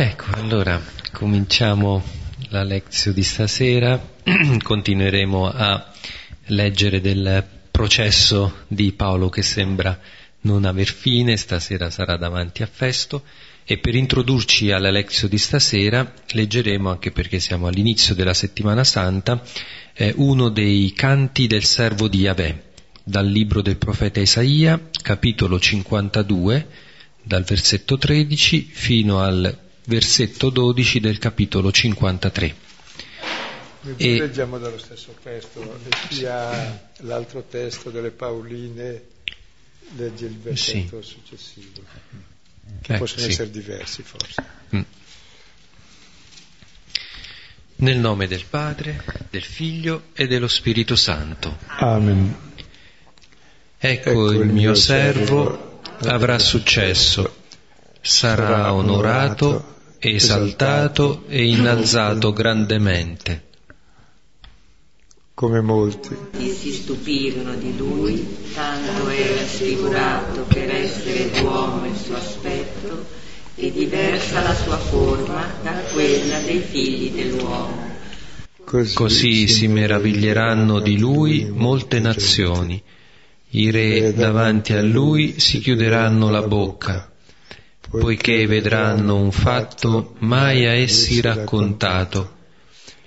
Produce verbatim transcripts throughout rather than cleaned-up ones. Ecco, allora cominciamo la lezione di stasera, continueremo a leggere del processo di Paolo che sembra non aver fine, stasera sarà davanti a Festo, e per introdurci alla lezione di stasera leggeremo, anche perché siamo all'inizio della settimana santa, eh, uno dei canti del servo di Yahweh, dal libro del profeta Isaia, capitolo cinquantadue, dal versetto tredici fino al versetto dodici del capitolo cinquantatré. E leggiamo dallo stesso testo, sia l'altro testo delle Pauline, legge il versetto sì. successivo, che eh, possono sì. essere diversi forse. Mm. Nel nome del Padre, del Figlio e dello Spirito Santo. Amen. Ecco, ecco il mio servo avrà successo, sarà onorato, esaltato e innalzato grandemente. Come molti e si stupirono di lui, tanto era sfigurato per essere d'uomo il suo aspetto e diversa la sua forma da quella dei figli dell'uomo. Così, Così si meraviglieranno di lui molte nazioni, i re davanti a lui si chiuderanno la bocca, poiché vedranno un fatto mai a essi raccontato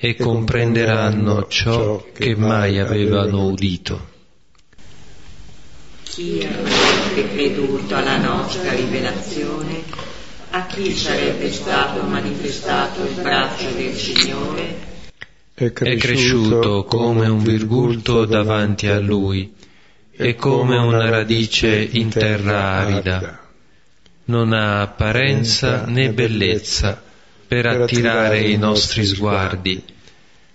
e comprenderanno ciò che mai avevano udito. Chi avrebbe creduto alla nostra rivelazione? A chi sarebbe stato manifestato il braccio del Signore? È cresciuto come un virgulto davanti a Lui e come una radice in terra arida. Non ha apparenza né bellezza per attirare i nostri sguardi,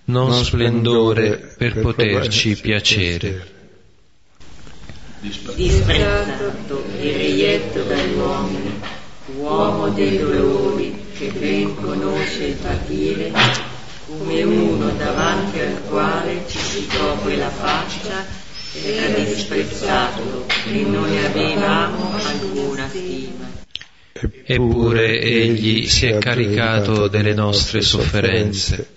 non splendore per poterci piacere. Disprezzato e reietto dagli uomini, uomo dei dolori che ben conosce il patire, come uno davanti al quale ci si copre la faccia, era disprezzato e non ne avevamo alcuna stima. Eppure egli si è caricato delle nostre sofferenze,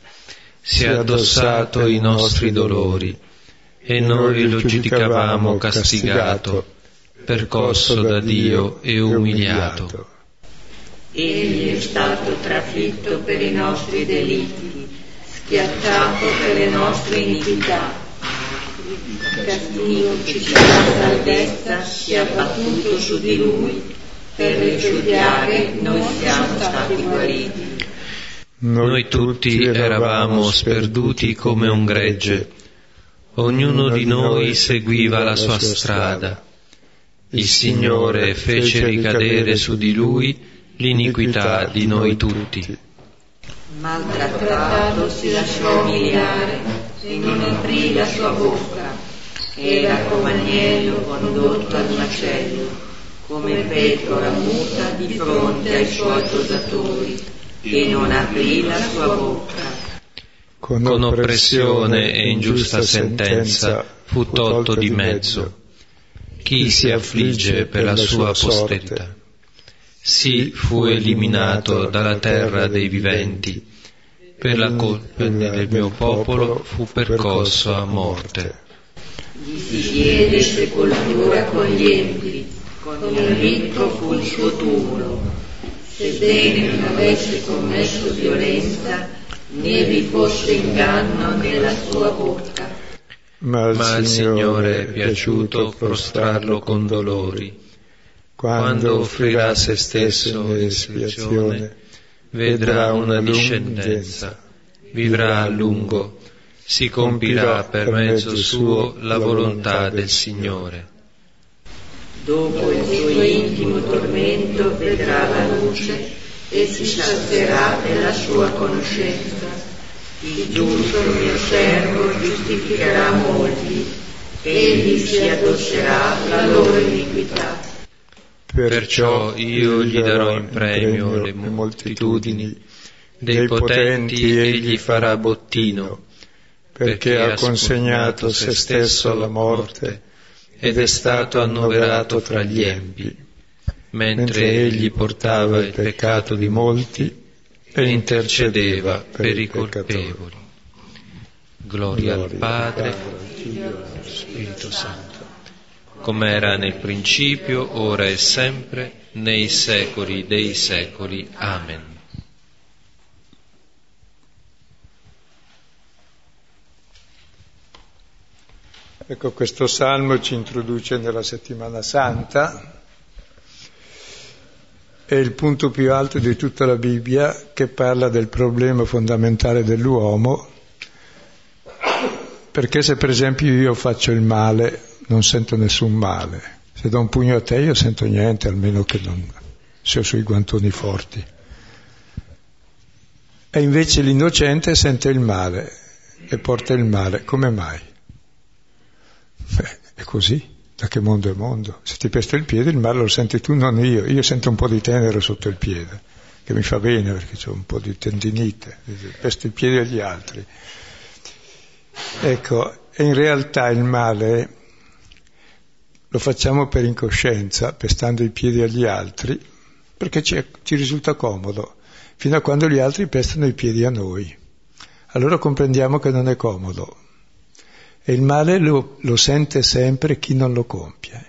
si è addossato i nostri dolori, e noi lo giudicavamo castigato, percosso da Dio e umiliato. Egli è stato trafitto per i nostri delitti, schiacciato per le nostre iniquità. Il castigo che ci dà salvezza si è abbattuto su di lui, per ripudiare noi siamo stati guariti. Noi tutti eravamo sperduti come un gregge, ognuno di noi seguiva la sua strada. Il Signore fece ricadere su di lui l'iniquità di noi tutti. Maltrattato si lasciò umiliare e non aprì la sua bocca, era come agnello condotto al macello, come pecora muta di fronte ai suoi accusatori, e non aprì la sua bocca. Con oppressione e ingiusta sentenza fu tolto di mezzo. Chi si affligge per la sua posterità? Sì, fu eliminato dalla terra dei viventi. Per la colpa del mio popolo fu percosso a morte. Gli si diede sepoltura con gli empi, con il ricco fu il suo tumulo. Sebbene non avesse commesso violenza, né vi fosse inganno nella sua bocca. Ma al Signore è piaciuto prostrarlo con dolori. Quando offrirà se stesso l'espiazione, vedrà una discendenza, vivrà a lungo, si compirà per mezzo suo la volontà del Signore. Dopo il suo intimo tormento vedrà la luce e si sazierà della sua conoscenza. Il giusto mio servo giustificherà molti, egli si addosserà la loro iniquità. Perciò io gli darò in premio le moltitudini dei potenti e gli farà bottino, perché ha consegnato se stesso alla morte ed è stato annoverato tra gli empi, mentre egli portava il peccato di molti e intercedeva per i colpevoli. Gloria al Padre, Figlio e Spirito Santo, come era nel principio, ora e sempre, nei secoli dei secoli. Amen. Ecco, questo salmo ci introduce nella settimana santa, è il punto più alto di tutta la Bibbia che parla del problema fondamentale dell'uomo, perché se per esempio io faccio il male non sento nessun male, se do un pugno a te io sento niente, almeno che non sia sui guantoni forti, e invece l'innocente sente il male e porta il male, come mai? Beh, è così, da che mondo è mondo. Se ti pesto il piede il male lo senti tu, non io. Io sento un po' di tenero sotto il piede, che mi fa bene perché ho un po' di tendinite, pesto il piede agli altri. Ecco, e in realtà il male lo facciamo per incoscienza, pestando i piedi agli altri, perché ci, ci risulta comodo, fino a quando gli altri pestano i piedi a noi. Allora comprendiamo che non è comodo. E il male lo, lo sente sempre chi non lo compie.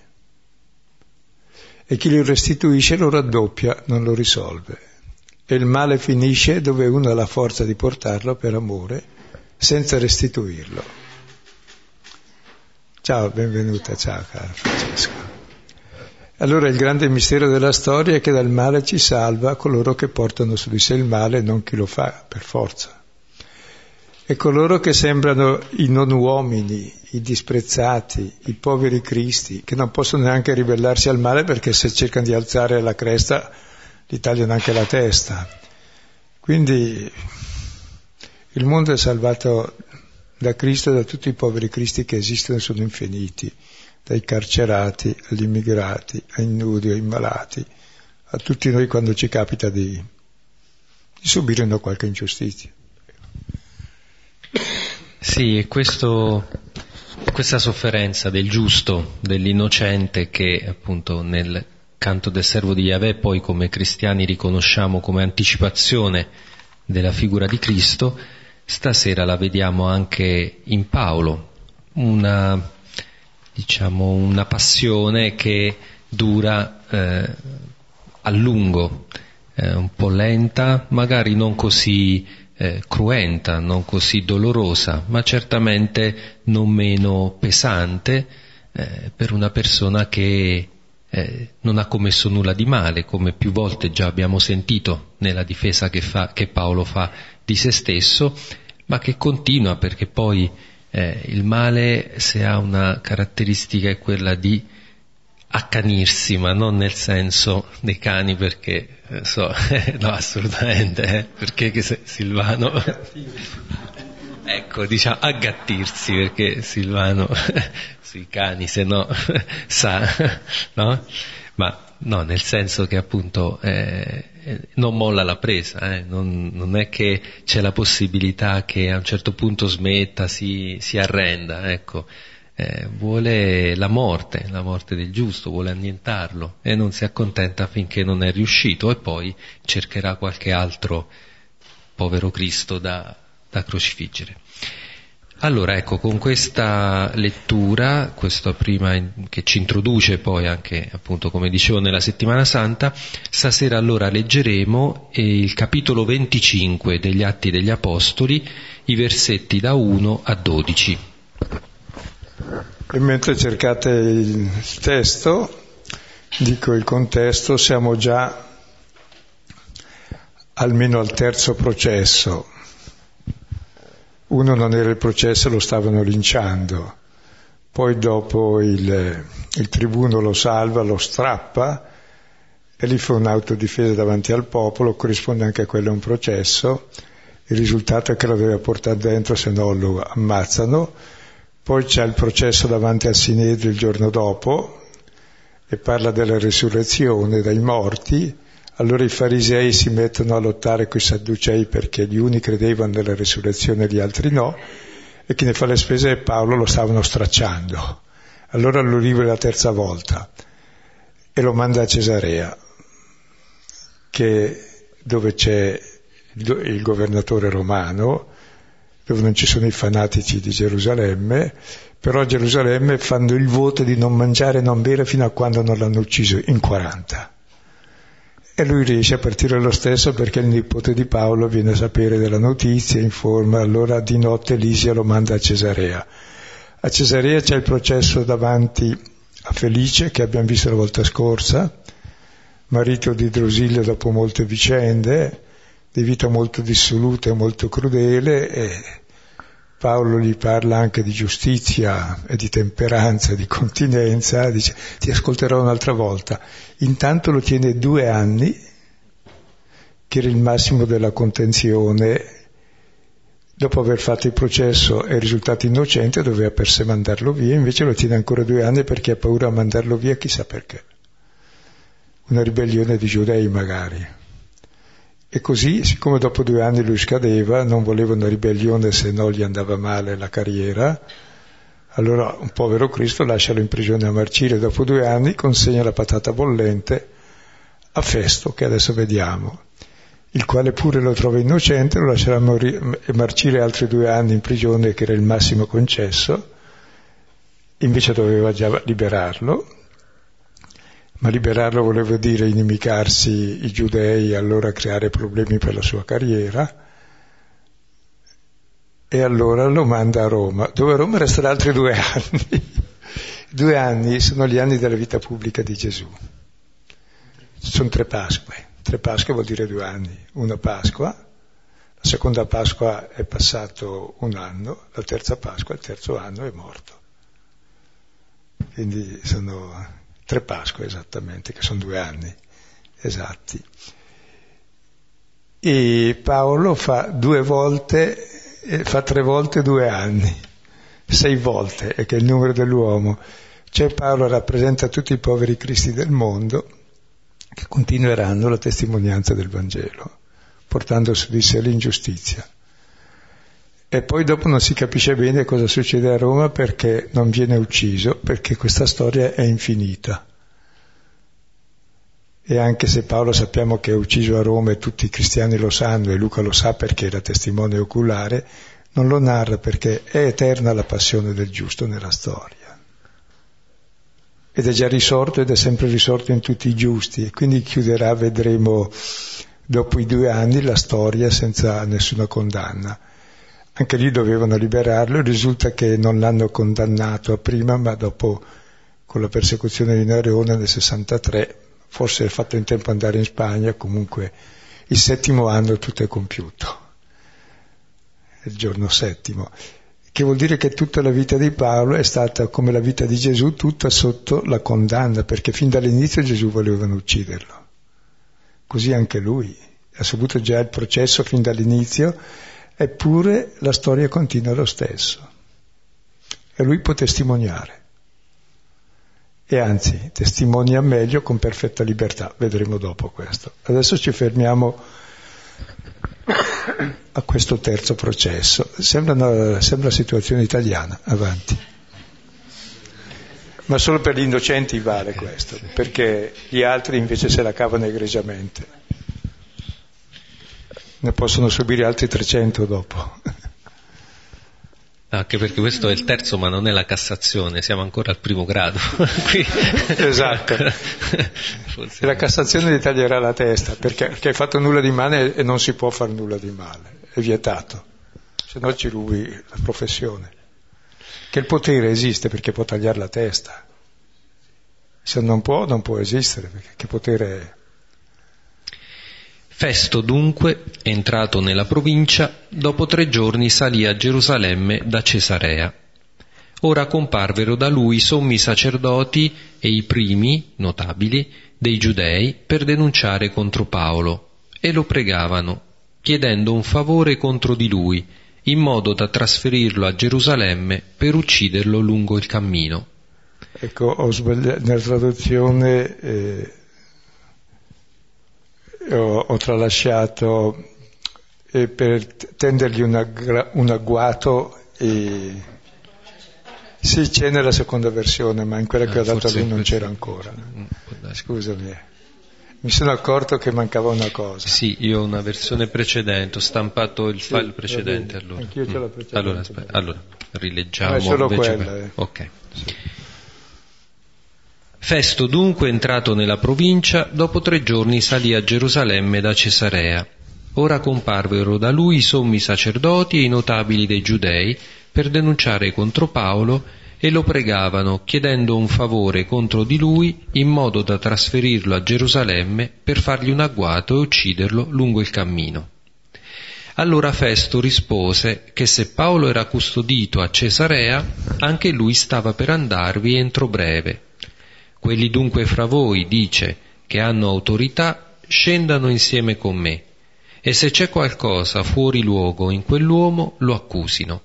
E chi lo restituisce lo raddoppia, non lo risolve. E il male finisce dove uno ha la forza di portarlo per amore, senza restituirlo. Ciao, benvenuta, ciao cara Francesca. Allora il grande mistero della storia è che dal male ci salva coloro che portano su di sé il male, non chi lo fa per forza. E coloro che sembrano i non uomini, i disprezzati, i poveri cristi, che non possono neanche ribellarsi al male perché se cercano di alzare la cresta gli tagliano anche la testa. Quindi il mondo è salvato da Cristo e da tutti i poveri cristi che esistono e sono infiniti, dai carcerati agli immigrati, ai nudi, ai malati, a tutti noi quando ci capita di, di subire una qualche ingiustizia. Sì, e questo, questa sofferenza del giusto, dell'innocente, che appunto nel canto del servo di Yahweh poi come cristiani riconosciamo come anticipazione della figura di Cristo, stasera la vediamo anche in Paolo, una, diciamo, una passione che dura eh, a lungo, eh, un po' lenta, magari non così Eh, cruenta, non così dolorosa, ma certamente non meno pesante eh, per una persona che eh, non ha commesso nulla di male, come più volte già abbiamo sentito nella difesa che, fa, che Paolo fa di se stesso, ma che continua, perché poi eh, il male, se ha una caratteristica, è quella di accanirsi, ma non nel senso dei cani, perché so, no, assolutamente, eh, perché che se, Silvano ecco, diciamo aggattirsi, perché Silvano sui cani se no sa, no? Ma no, nel senso che appunto eh, non molla la presa, eh, non, non è che c'è la possibilità che a un certo punto smetta, si, si arrenda, ecco. Eh, vuole la morte, la morte del giusto, vuole annientarlo e non si accontenta finché non è riuscito, e poi cercherà qualche altro povero Cristo da, da crocifiggere. Allora ecco, con questa lettura, questa prima in, che ci introduce poi anche appunto come dicevo nella settimana santa, stasera allora leggeremo eh, il capitolo venticinque degli Atti degli Apostoli, i versetti da uno a dodici. E mentre cercate il testo, dico il contesto, siamo già almeno al terzo processo. Uno non era il processo, lo stavano linciando, poi dopo il, il tribuno lo salva, lo strappa, e lì fa un'autodifesa davanti al popolo, corrisponde anche a quello a un processo, il risultato è che lo deve portare dentro, se no lo ammazzano. Poi c'è il processo davanti al Sinedrio il giorno dopo, e parla della risurrezione dai morti. Allora i farisei si mettono a lottare con i sadducei, perché gli uni credevano nella risurrezione e gli altri no, e chi ne fa le spese è Paolo, lo stavano stracciando. Allora lo libera la terza volta e lo manda a Cesarea, che dove c'è il, il governatore romano, dove non ci sono i fanatici di Gerusalemme, però a Gerusalemme fanno il voto di non mangiare e non bere fino a quando non l'hanno ucciso, in quaranta. E lui riesce a partire lo stesso perché il nipote di Paolo viene a sapere della notizia, informa, allora di notte Lisia lo manda a Cesarea. A Cesarea c'è il processo davanti a Felice, che abbiamo visto la volta scorsa, marito di Drusilla dopo molte vicende, di vita molto dissoluta e molto crudele, e Paolo gli parla anche di giustizia e di temperanza, di continenza, dice ti ascolterò un'altra volta. Intanto lo tiene due anni, che era il massimo della contenzione, dopo aver fatto il processo e risultato innocente doveva per sé mandarlo via, invece lo tiene ancora due anni perché ha paura a mandarlo via, chissà perché. Una ribellione di giudei magari. E così, siccome dopo due anni lui scadeva, non voleva una ribellione se no gli andava male la carriera, allora un povero Cristo lascialo in prigione a marcire, dopo due anni consegna la patata bollente a Festo, che adesso vediamo, il quale pure lo trova innocente, lo lascerà mori- marcire altri due anni in prigione, che era il massimo concesso, invece doveva già liberarlo. Ma liberarlo voleva dire inimicarsi i giudei e allora creare problemi per la sua carriera, e allora lo manda a Roma, dove a Roma resterà altri due anni. Due anni sono gli anni della vita pubblica di Gesù. Sono tre Pasque. Tre Pasque vuol dire due anni. Una Pasqua, la seconda Pasqua è passato un anno, la terza Pasqua, il terzo anno è morto. Quindi sono... Tre Pasqua esattamente, che sono due anni esatti. E Paolo fa due volte, fa tre volte due anni, sei volte, che è il numero dell'uomo. Cioè Paolo rappresenta tutti i poveri cristi del mondo che continueranno la testimonianza del Vangelo, portando su di sé l'ingiustizia. E poi dopo non si capisce bene cosa succede a Roma, perché non viene ucciso, perché questa storia è infinita. E anche se Paolo sappiamo che è ucciso a Roma e tutti i cristiani lo sanno e Luca lo sa perché era testimone oculare, non lo narra perché è eterna la passione del giusto nella storia. Ed è già risorto ed è sempre risorto in tutti i giusti, e quindi chiuderà, vedremo, dopo i due anni la storia senza nessuna condanna. Anche lì dovevano liberarlo, risulta che non l'hanno condannato a prima, ma dopo, con la persecuzione di Nerone nel sessantatré, forse è fatto in tempo andare in Spagna, comunque il settimo anno tutto è compiuto, il giorno settimo, che vuol dire che tutta la vita di Paolo è stata, come la vita di Gesù, tutta sotto la condanna, perché fin dall'inizio Gesù volevano ucciderlo, così anche lui, ha saputo già il processo fin dall'inizio, eppure la storia continua lo stesso e lui può testimoniare, e anzi testimonia meglio con perfetta libertà, vedremo dopo questo. Adesso ci fermiamo a questo terzo processo, sembra una, sembra una situazione italiana, avanti, ma solo per gli innocenti vale questo, perché gli altri invece se la cavano egregiamente. Ne possono subire altri trecento dopo. Anche perché questo è il terzo, ma non è la Cassazione, siamo ancora al primo grado. Qui. Esatto. Forse la Cassazione gli taglierà la testa, perché, perché hai fatto nulla di male e non si può far nulla di male, è vietato, se no ci rubi la professione. Che il potere esiste perché può tagliare la testa, se non può non può esistere, perché che potere è? Festo dunque, entrato nella provincia, dopo tre giorni salì a Gerusalemme da Cesarea. Ora comparvero da lui sommi sacerdoti e i primi, notabili, dei giudei per denunciare contro Paolo, e lo pregavano, chiedendo un favore contro di lui, in modo da trasferirlo a Gerusalemme per ucciderlo lungo il cammino. Ecco, ho sbagliato nella traduzione... Eh... Ho, ho tralasciato eh, per tendergli una, un agguato e... sì, c'è nella seconda versione, ma in quella che ah, ho dato a lui non c'era ancora, scusami, Mi sono accorto che mancava una cosa. Sì, io ho una versione precedente, ho stampato il sì, file precedente. Allora. Anch'io ce l'ho precedente. Allora, aspetta, allora rileggiamo. Ma è solo invece quella. Per... Eh. Ok. Sì. Festo dunque, entrato nella provincia, dopo tre giorni salì a Gerusalemme da Cesarea. Ora comparvero da lui i sommi sacerdoti e i notabili dei giudei per denunciare contro Paolo e lo pregavano, chiedendo un favore contro di lui in modo da trasferirlo a Gerusalemme per fargli un agguato e ucciderlo lungo il cammino. Allora Festo rispose che se Paolo era custodito a Cesarea, anche lui stava per andarvi entro breve. Quelli dunque fra voi, dice, che hanno autorità, scendano insieme con me, e se c'è qualcosa fuori luogo in quell'uomo, lo accusino.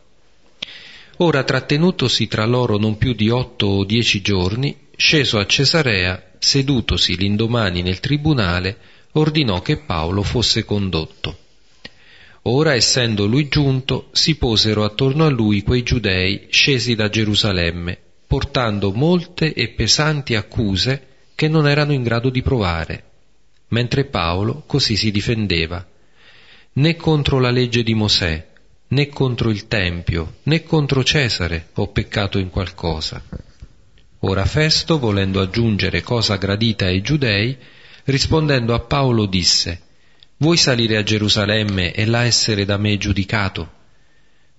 Ora, trattenutosi tra loro non più di otto o dieci giorni, sceso a Cesarea, sedutosi l'indomani nel tribunale, ordinò che Paolo fosse condotto. Ora, essendo lui giunto, si posero attorno a lui quei giudei scesi da Gerusalemme, portando molte e pesanti accuse che non erano in grado di provare, mentre Paolo così si difendeva: né contro la legge di Mosè, né contro il Tempio, né contro Cesare ho peccato in qualcosa. Ora Festo, volendo aggiungere cosa gradita ai giudei, rispondendo a Paolo disse: «Vuoi salire a Gerusalemme e là essere da me giudicato?»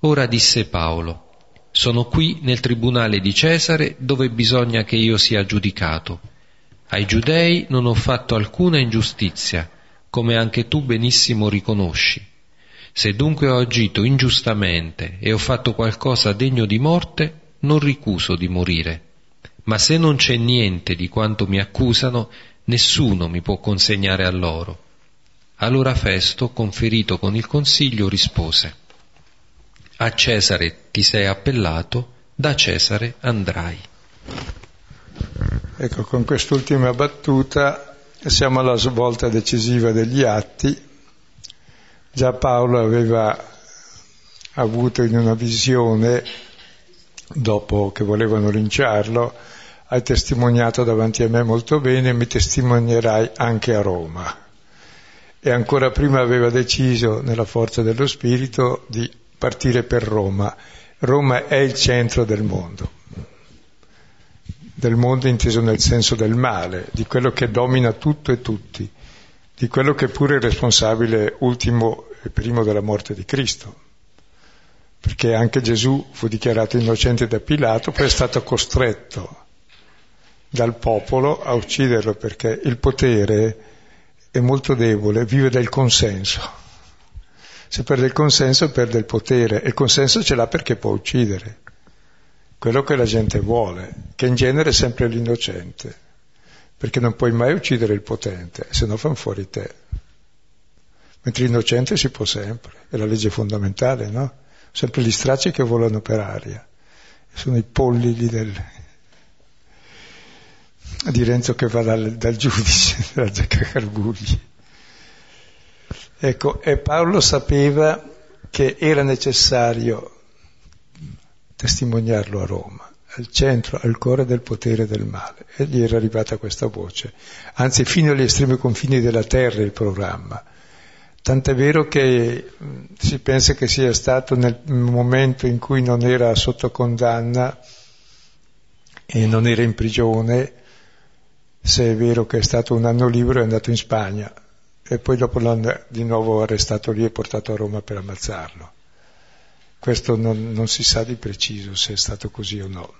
Ora disse Paolo: «Sono qui nel tribunale di Cesare, dove bisogna che io sia giudicato. Ai giudei non ho fatto alcuna ingiustizia, come anche tu benissimo riconosci. Se dunque ho agito ingiustamente e ho fatto qualcosa degno di morte, non ricuso di morire. Ma se non c'è niente di quanto mi accusano, nessuno mi può consegnare a loro». Allora Festo, conferito con il consiglio, rispose: «A Cesare ti sei appellato, da Cesare andrai». Ecco, con quest'ultima battuta siamo alla svolta decisiva degli Atti. Già Paolo aveva avuto in una visione, dopo che volevano linciarlo: «Hai testimoniato davanti a me molto bene, mi testimonierai anche a Roma». E ancora prima aveva deciso, nella forza dello Spirito, di partire per Roma. Roma è il centro del mondo, del mondo inteso nel senso del male, di quello che domina tutto e tutti, di quello che pure è responsabile ultimo e primo della morte di Cristo, perché anche Gesù fu dichiarato innocente da Pilato, poi è stato costretto dal popolo a ucciderlo, perché il potere è molto debole, vive del consenso. Se perde il consenso, perde il potere, e il consenso ce l'ha perché può uccidere quello che la gente vuole, che in genere è sempre l'innocente, perché non puoi mai uccidere il potente, se no fan fuori te, mentre l'innocente si può sempre, è la legge fondamentale, no? Sempre gli stracci che volano per aria, sono i polli lì del... di Renzo che va dal, dal giudice della Giacacarbugli. Ecco, e Paolo sapeva che era necessario testimoniarlo a Roma, al centro, al cuore del potere del male, e gli era arrivata questa voce, anzi fino agli estremi confini della terra il programma, tant'è vero che si pensa che sia stato nel momento in cui non era sotto condanna e non era in prigione, se è vero che è stato un anno libero, è andato in Spagna, e poi dopo l'hanno di nuovo arrestato lì e portato a Roma per ammazzarlo. Questo non, non si sa di preciso se è stato così o no,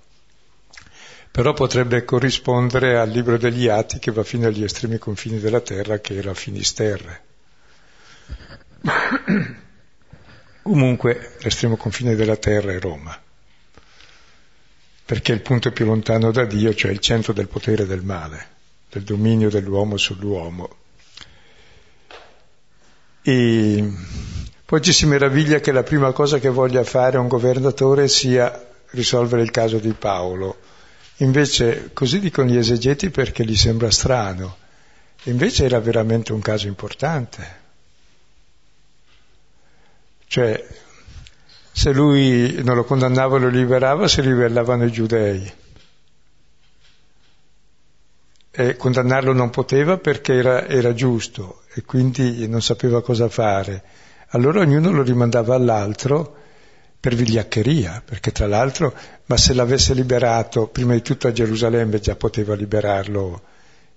però potrebbe corrispondere al libro degli Atti, che va fino agli estremi confini della terra, che era Finisterre. Comunque l'estremo confine della terra è Roma, perché è il punto più lontano da Dio, cioè il centro del potere del male, del dominio dell'uomo sull'uomo. E poi ci si meraviglia che la prima cosa che voglia fare un governatore sia risolvere il caso di Paolo. Invece, così dicono gli esegeti perché gli sembra strano, invece era veramente un caso importante. Cioè, se lui non lo condannava e lo liberava, si ribellavano i giudei. eh, condannarlo non poteva perché era, era giusto e quindi non sapeva cosa fare. Allora ognuno lo rimandava all'altro per vigliaccheria, perché tra l'altro, ma se l'avesse liberato prima di tutto a Gerusalemme già poteva liberarlo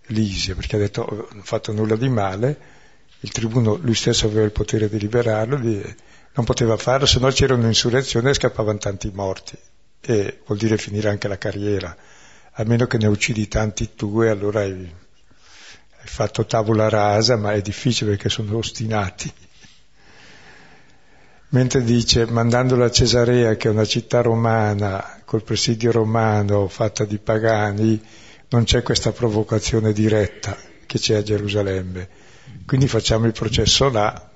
Lisia, perché ha detto oh, non ho fatto nulla di male, il tribuno lui stesso aveva il potere di liberarlo, di, non poteva farlo, se no c'era un'insurrezione e scappavano tanti morti, e vuol dire finire anche la carriera, a meno che ne uccidi tanti tu e allora hai, hai fatto tavola rasa, ma è difficile perché sono ostinati. Mentre dice, mandandolo a Cesarea, che è una città romana, col presidio romano, fatta di pagani, non c'è questa provocazione diretta che c'è a Gerusalemme. Quindi facciamo il processo là,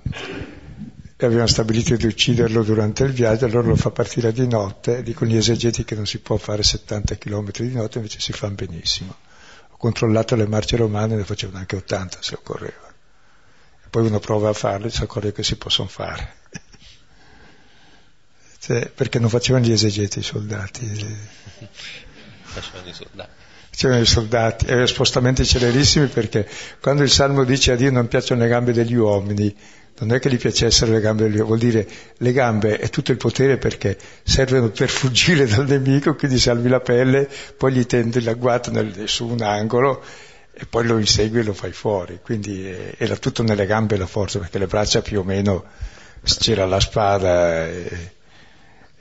e abbiamo stabilito di ucciderlo durante il viaggio, allora lo fa partire di notte, dicono gli esegeti che non si può fare settanta chilometri di notte, invece si fa benissimo. Ho controllato le marce romane, ne facevano anche ottanta se occorreva. E poi uno prova a farle, si accorge che si possono fare. Cioè, perché non facevano gli esegeti i soldati, facevano i soldati, facevano i soldati, e spostamenti celerissimi, perché quando il Salmo dice a Dio non piacciono le gambe degli uomini, non è che gli piacessero le gambe degli uomini, vuol dire le gambe è tutto il potere perché servono per fuggire dal nemico, quindi salvi la pelle, poi gli tendi l'agguato nel, su un angolo e poi lo insegui e lo fai fuori, quindi eh, era tutto nelle gambe la forza, perché le braccia più o meno c'era la spada e,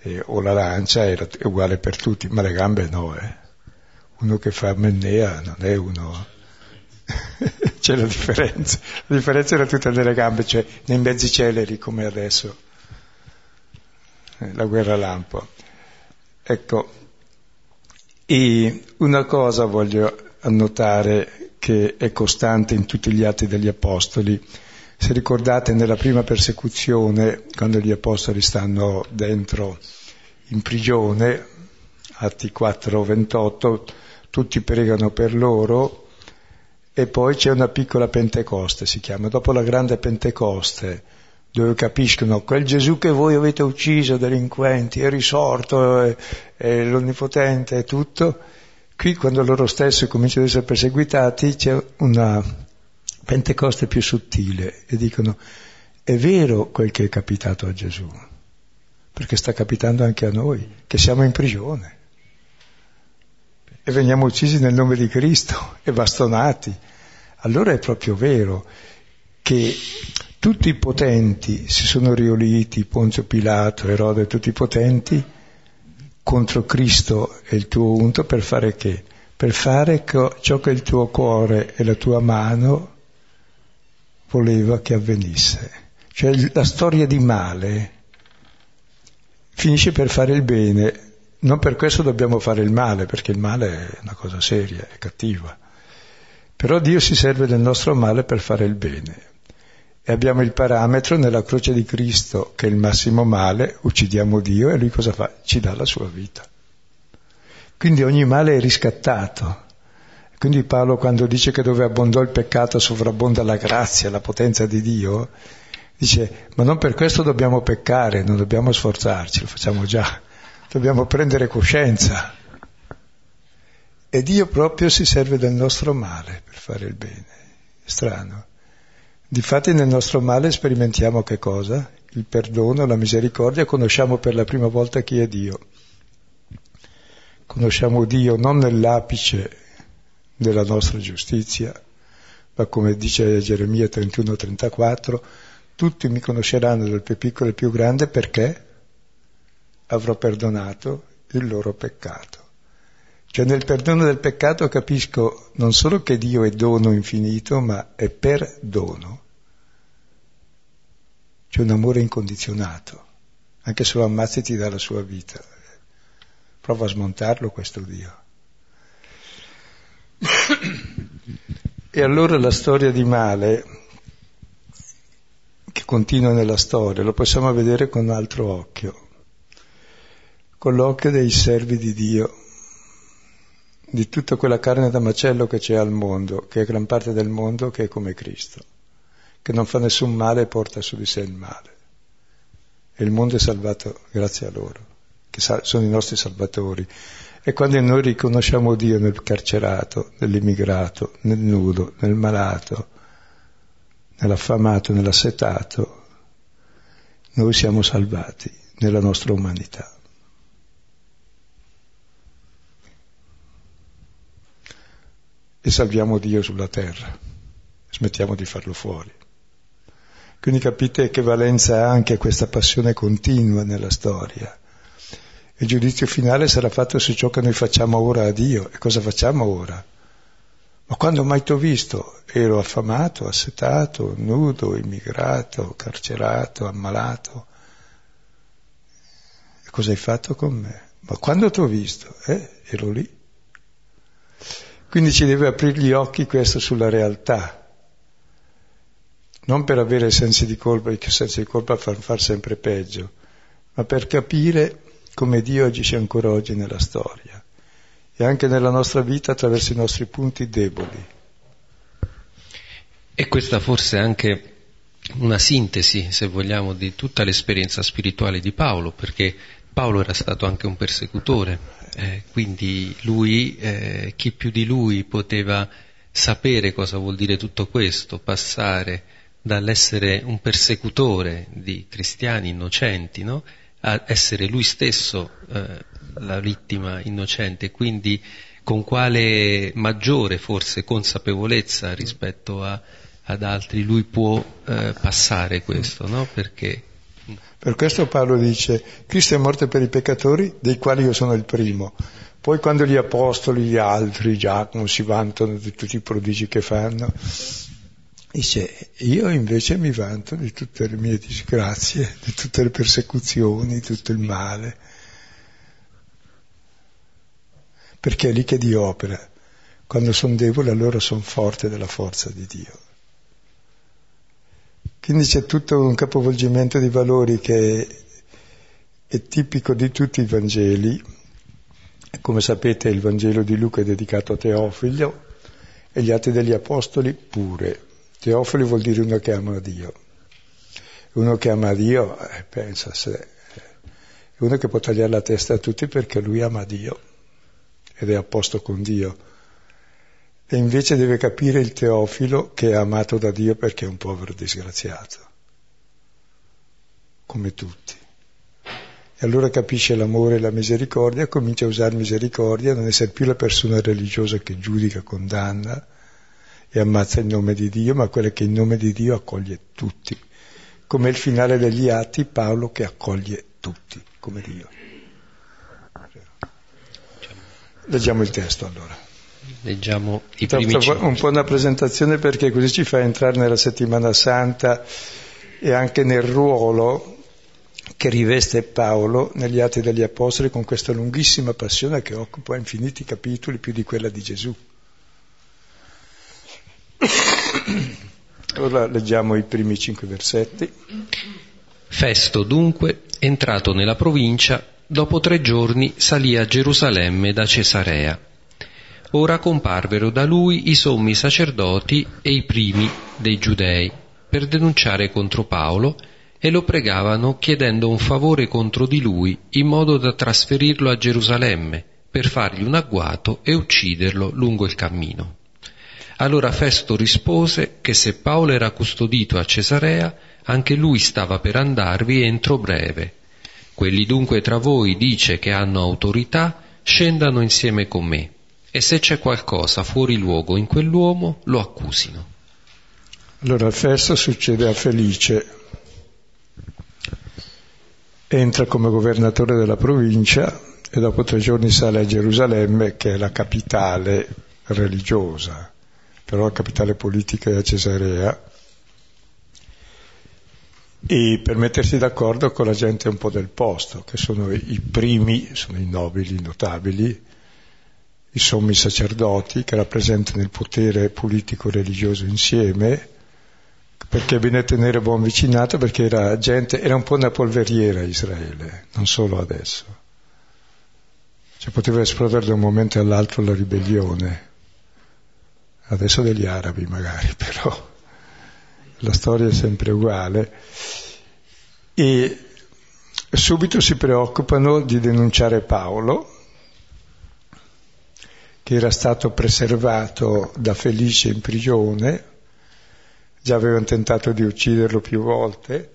Eh, o la lancia era t- uguale per tutti, ma le gambe no, eh. Uno che fa mennea non è uno c'è la differenza la differenza era tutta nelle gambe, cioè nei mezzi celeri come adesso, eh, la guerra lampo, ecco. E una cosa voglio annotare che è costante in tutti gli atti degli apostoli. Se ricordate, nella prima persecuzione, quando gli apostoli stanno dentro in prigione, Atti quattro ventotto, tutti pregano per loro e poi c'è una piccola Pentecoste, si chiama, dopo la grande Pentecoste, dove capiscono quel Gesù che voi avete ucciso, delinquenti, è risorto, è, è l'onnipotente, è tutto. Qui, quando loro stessi cominciano ad essere perseguitati, c'è una Pentecoste più sottile e dicono è vero quel che è capitato a Gesù, perché sta capitando anche a noi, che siamo in prigione e veniamo uccisi nel nome di Cristo e bastonati. Allora è proprio vero che tutti i potenti si sono riuniti, Ponzio Pilato, Erode, tutti i potenti contro Cristo e il tuo unto, per fare che? Per fare co- ciò che il tuo cuore e la tua mano voleva che avvenisse, cioè la storia di male finisce per fare il bene. Non per questo dobbiamo fare il male, perché il male è una cosa seria, è cattiva, però Dio si serve del nostro male per fare il bene, e abbiamo il parametro nella croce di Cristo, che è il massimo male, uccidiamo Dio e lui cosa fa? Ci dà la sua vita, quindi ogni male è riscattato. Quindi Paolo, quando dice che dove abbondò il peccato sovrabbonda la grazia, la potenza di Dio, dice ma non per questo dobbiamo peccare, non dobbiamo sforzarci, lo facciamo già, dobbiamo prendere coscienza. E Dio proprio si serve del nostro male per fare il bene, è strano. Difatti nel nostro male sperimentiamo che cosa? Il perdono, la misericordia, conosciamo per la prima volta chi è Dio. Conosciamo Dio non nell'apice della nostra giustizia, ma come dice Geremia trentuno trentaquattro, tutti mi conosceranno, dal più piccolo al più grande, perché avrò perdonato il loro peccato. Cioè nel perdono del peccato capisco non solo che Dio è dono infinito, ma è perdono, c'è un amore incondizionato, anche se lo ammazzi ti dà la sua vita. Prova a smontarlo questo Dio. E allora la storia di male che continua nella storia lo possiamo vedere con un altro occhio, con l'occhio dei servi di Dio, di tutta quella carne da macello che c'è al mondo, che è gran parte del mondo, che è come Cristo, che non fa nessun male e porta su di sé il male, e il mondo è salvato grazie a loro. che sono i nostri salvatori. E quando noi riconosciamo Dio nel carcerato, nell'immigrato, nel nudo, nel malato, nell'affamato, nell'assetato, noi siamo salvati nella nostra umanità. E salviamo Dio sulla terra, smettiamo di farlo fuori. Quindi capite che valenza ha anche questa passione continua nella storia. Il giudizio finale sarà fatto su ciò che noi facciamo ora a Dio. E cosa facciamo ora? Ma quando mai t'ho visto? Ero affamato, assetato, nudo, immigrato, carcerato, ammalato. E cosa hai fatto con me? Ma quando t'ho visto? Eh, ero lì. Quindi ci deve aprire gli occhi questo sulla realtà. Non per avere sensi di colpa, e che sensi di colpa far, far sempre peggio, ma per capire come Dio agisce ancora oggi nella storia e anche nella nostra vita attraverso i nostri punti deboli. E questa forse è anche una sintesi, se vogliamo, di tutta l'esperienza spirituale di Paolo, perché Paolo era stato anche un persecutore, eh, quindi lui, eh, chi più di lui poteva sapere cosa vuol dire tutto questo, passare dall'essere un persecutore di cristiani innocenti, no? A essere lui stesso eh, la vittima innocente, quindi con quale maggiore forse consapevolezza rispetto a, ad altri lui può eh, passare questo, no? Perché per questo Paolo dice: Cristo è morto per i peccatori, dei quali io sono il primo. Poi quando gli apostoli, gli altri, Giacomo, si vantano di tutti i prodigi che fanno, dice: io invece mi vanto di tutte le mie disgrazie, di tutte le persecuzioni, di tutto il male, perché è lì che Dio opera. Quando sono debole, allora sono forte della forza di Dio. Quindi c'è tutto un capovolgimento di valori che è, è tipico di tutti i Vangeli. Come sapete, il Vangelo di Luca è dedicato a Teofilo e gli Atti degli Apostoli pure. Teofilo vuol dire uno che ama Dio. Uno che ama Dio, eh, pensa se, è uno che può tagliare la testa a tutti perché lui ama Dio ed è a posto con Dio. E invece deve capire il Teofilo che è amato da Dio perché è un povero disgraziato, come tutti. E allora capisce l'amore e la misericordia, comincia a usare misericordia, non essere più la persona religiosa che giudica, condanna, e ammazza in nome di Dio, ma quella che in nome di Dio accoglie tutti, come il finale degli Atti, Paolo che accoglie tutti, come Dio. Leggiamo il testo allora. Leggiamo i primi cinque. Un po' una presentazione perché così ci fa entrare nella Settimana Santa e anche nel ruolo che riveste Paolo negli Atti degli Apostoli con questa lunghissima passione che occupa infiniti capitoli, più di quella di Gesù. Ora leggiamo i primi cinque versetti. Festo dunque, entrato nella provincia, dopo tre giorni salì a Gerusalemme da Cesarea. Ora comparvero da lui i sommi sacerdoti e i primi dei giudei per denunciare contro Paolo e lo pregavano chiedendo un favore contro di lui in modo da trasferirlo a Gerusalemme per fargli un agguato e ucciderlo lungo il cammino. Allora Festo rispose che se Paolo era custodito a Cesarea, anche lui stava per andarvi entro breve. Quelli dunque tra voi dice che hanno autorità, scendano insieme con me, e se c'è qualcosa fuori luogo in quell'uomo, lo accusino. Allora Festo succede a Felice, entra come governatore della provincia e dopo tre giorni sale a Gerusalemme, che è la capitale religiosa. Però la capitale politica è a Cesarea, e per mettersi d'accordo con la gente un po' del posto, che sono i primi, sono i nobili, i notabili, i sommi sacerdoti che rappresentano il potere politico-religioso insieme, perché viene tenere buon vicinato, perché era gente, era un po' una polveriera Israele, non solo adesso. Cioè poteva esplodere da un momento all'altro la ribellione. Adesso degli arabi magari, però la storia è sempre uguale. E subito si preoccupano di denunciare Paolo, che era stato preservato da Felice in prigione, già avevano tentato di ucciderlo più volte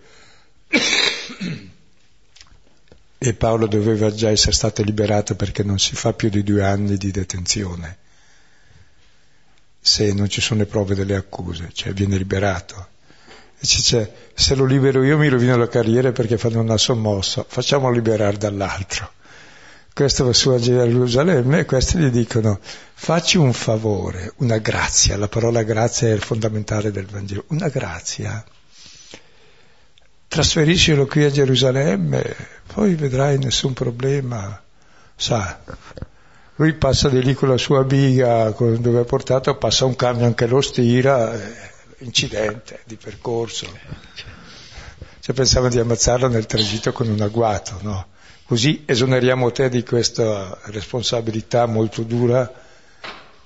e Paolo doveva già essere stato liberato perché non si fa più di due anni di detenzione se non ci sono le prove delle accuse, cioè viene liberato. E dice, se lo libero io mi rovino la carriera perché fanno una sommossa, facciamolo liberare dall'altro. Questo va su a Gerusalemme e questi gli dicono, facci un favore, una grazia, la parola grazia è il fondamentale del Vangelo, una grazia, trasferiscilo qui a Gerusalemme, poi vedrai nessun problema, sa. Lui passa di lì con la sua biga dove è portato, passa un camion che lo stira, incidente di percorso, cioè pensavano di ammazzarlo nel tragitto con un agguato, no? Così esoneriamo te di questa responsabilità molto dura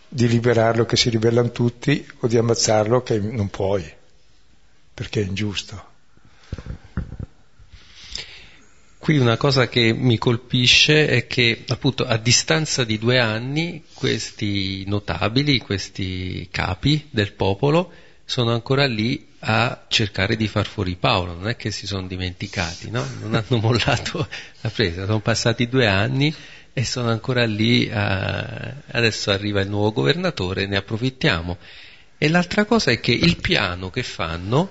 di liberarlo che si ribellano tutti o di ammazzarlo che non puoi perché è ingiusto. Qui una cosa che mi colpisce è che appunto a distanza di due anni questi notabili, questi capi del popolo sono ancora lì a cercare di far fuori Paolo, non è che si sono dimenticati, no? Non hanno mollato la presa, sono passati due anni e sono ancora lì, a... adesso arriva il nuovo governatore, ne approfittiamo. E l'altra cosa è che il piano che fanno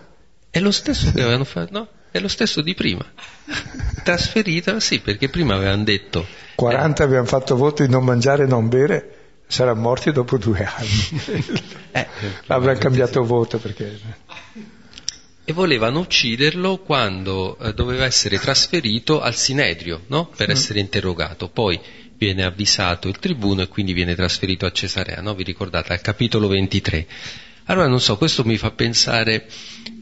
è lo stesso che avevano fatto, no? È lo stesso di prima, trasferita, sì, perché prima avevano detto quaranta eh, abbiamo fatto voto di non mangiare e non bere, saranno morti dopo due anni eh, avranno cambiato sì. voto perché e volevano ucciderlo quando eh, doveva essere trasferito al Sinedrio, no? Per mm. essere interrogato, poi viene avvisato il tribuno e quindi viene trasferito a Cesarea, no? Vi ricordate al capitolo ventitré. Allora non so, questo mi fa pensare,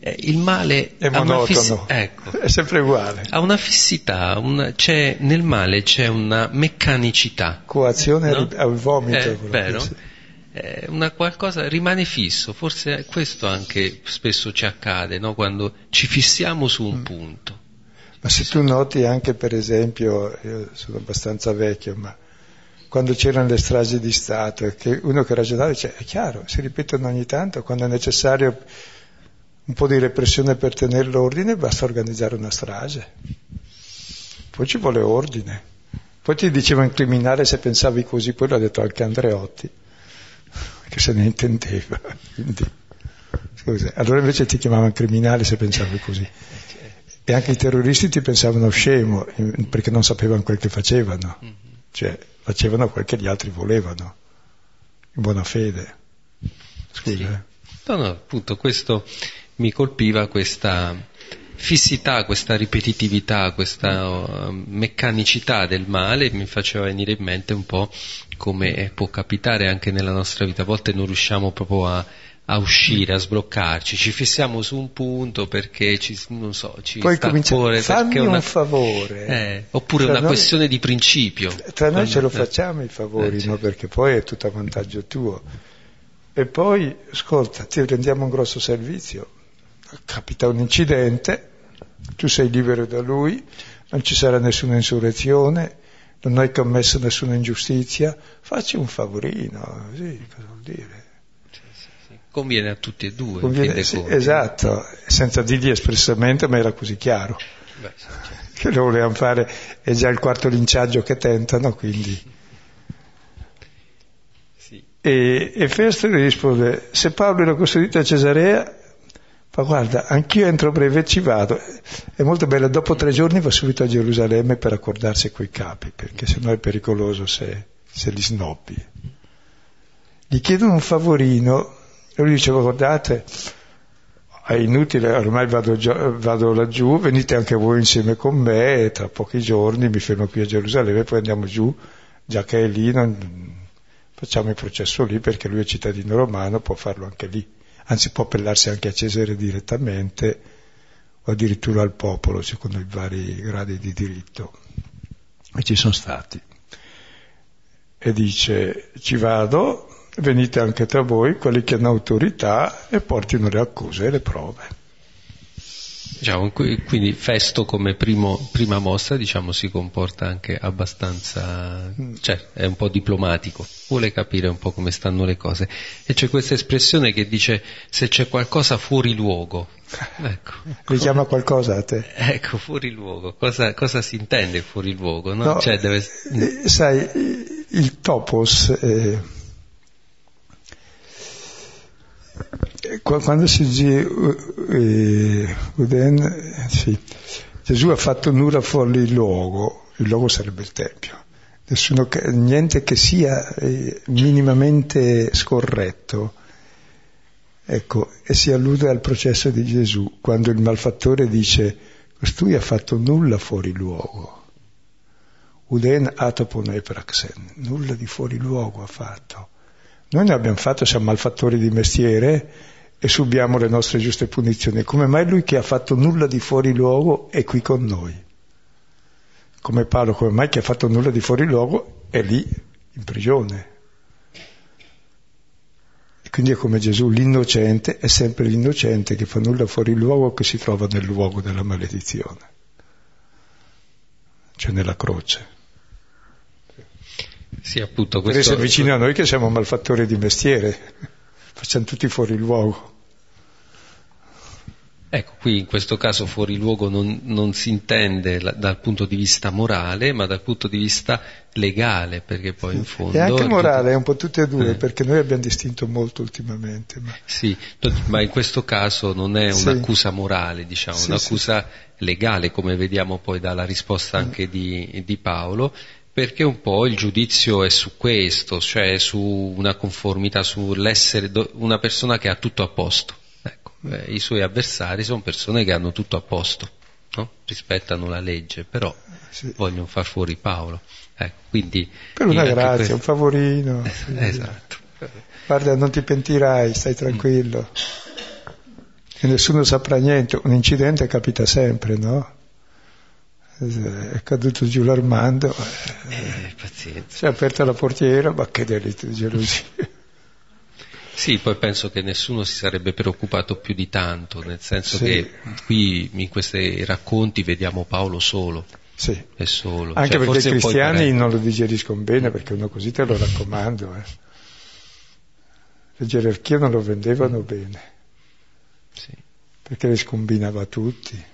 eh, il male è monotono, fissi- ecco, è sempre uguale. Ha una fissità, una, c'è, nel male c'è una meccanicità. Coazione no? al vomito. È vero, è una qualcosa, rimane fisso, forse questo anche spesso ci accade, no? Quando ci fissiamo su un mm. punto. Ma se tu noti anche per esempio, io sono abbastanza vecchio, ma... quando c'erano le stragi di Stato, che uno che ragionava dice, è chiaro, si ripetono ogni tanto, quando è necessario un po' di repressione per tenere l'ordine, basta organizzare una strage. Poi ci vuole ordine. Poi ti diceva un criminale se pensavi così, poi l'ha detto anche Andreotti, che se ne intendeva. Quindi, scusa, allora invece ti chiamavano criminale se pensavi così. E anche i terroristi ti pensavano scemo, perché non sapevano quel che facevano. Cioè, facevano quel che gli altri volevano, in buona fede. Scusa. Sì. No, no, appunto, questo mi colpiva, questa fissità, questa ripetitività, questa meccanicità del male, mi faceva venire in mente un po' come può capitare anche nella nostra vita. A volte non riusciamo proprio a, a uscire, a sbloccarci, ci fissiamo su un punto perché ci, non so, ci poi sta cuore, fammi perché una, un favore eh, oppure tra una noi, questione di principio tra noi ce lo facciamo i favori eh, certo. No? Perché poi è tutto a vantaggio tuo e poi ascolta ti rendiamo un grosso servizio, capita un incidente, tu sei libero da lui, non ci sarà nessuna insurrezione, non hai commesso nessuna ingiustizia, facci un favorino, sì, cosa vuol dire? Conviene a tutti e due. Conviene, sì, esatto, senza dirgli espressamente, ma era così chiaro. Beh, sì, certo. Che lo volevano fare, è già il quarto linciaggio che tentano, quindi. Sì. E, e Festo gli risponde, se Paolo era custodito a Cesarea, ma guarda, anch'io entro breve ci vado. È molto bello, dopo tre giorni va subito a Gerusalemme per accordarsi coi capi, perché sennò è pericoloso se, se li snobbi. Gli chiedono un favorino. E lui diceva, guardate, è inutile, ormai vado, vado laggiù, venite anche voi insieme con me, e tra pochi giorni mi fermo qui a Gerusalemme, poi andiamo giù, già che è lì, non, facciamo il processo lì, perché lui è cittadino romano, può farlo anche lì, anzi può appellarsi anche a Cesare direttamente, o addirittura al popolo, secondo i vari gradi di diritto, e ci sono stati. E dice, ci vado, venite anche tra voi quelli che hanno autorità e portino le accuse e le prove. Diciamo, quindi Festo come primo, prima mossa, diciamo, si comporta anche abbastanza, cioè è un po' diplomatico, vuole capire un po' come stanno le cose, e c'è questa espressione che dice se c'è qualcosa fuori luogo. Ecco, mi chiama qualcosa a te, ecco, fuori luogo, cosa, cosa si intende fuori luogo, no? No, cioè, deve... sai, il topos eh... quando si eh, Uden, sì. Gesù ha fatto nulla fuori il luogo, il luogo sarebbe il Tempio. Nessuno, niente che sia eh, minimamente scorretto, ecco, e si allude al processo di Gesù quando il malfattore dice costui ha fatto nulla fuori luogo, Uden atopone praxen, nulla di fuori luogo ha fatto. Noi ne abbiamo fatto, siamo malfattori di mestiere e subiamo le nostre giuste punizioni. Come mai lui che ha fatto nulla di fuori luogo è qui con noi? Come Paolo, come mai che ha fatto nulla di fuori luogo è lì in prigione? E quindi è come Gesù, l'innocente è sempre l'innocente che fa nulla fuori luogo che si trova nel luogo della maledizione, cioè nella croce. Sì, appunto, questo... Per essere vicino a noi che siamo malfattori di mestiere, facciamo tutti fuori luogo. Ecco, qui in questo caso fuori luogo non, non si intende la, dal punto di vista morale, ma dal punto di vista legale, perché poi in fondo... E anche morale, è un po' tutte e due, eh. perché noi abbiamo distinto molto ultimamente. Ma... Sì, ma in questo caso non è un'accusa sì. morale, diciamo, sì, un'accusa sì. legale, come vediamo poi dalla risposta anche di, di Paolo, perché un po' il giudizio è su questo, cioè su una conformità, sull'essere do- una persona che ha tutto a posto. Ecco, eh, i suoi avversari sono persone che hanno tutto a posto, no? Rispettano la legge, però sì. vogliono far fuori Paolo. Ecco, quindi per una grazia, questo... un favorino. Sì. Esatto. Guarda, non ti pentirai, stai tranquillo. E nessuno saprà niente, un incidente capita sempre, no? È caduto giù l'Armando, eh, pazienza. Si è aperta la portiera, ma che delitto di gelosia. Sì, poi penso che nessuno si sarebbe preoccupato più di tanto, nel senso sì. che qui in questi racconti vediamo Paolo solo. Sì. È solo. Anche cioè, perché i cristiani non lo digeriscono bene, perché uno così te lo raccomando. Eh. Le gerarchie non lo vendevano bene, sì. perché le scombinava tutti.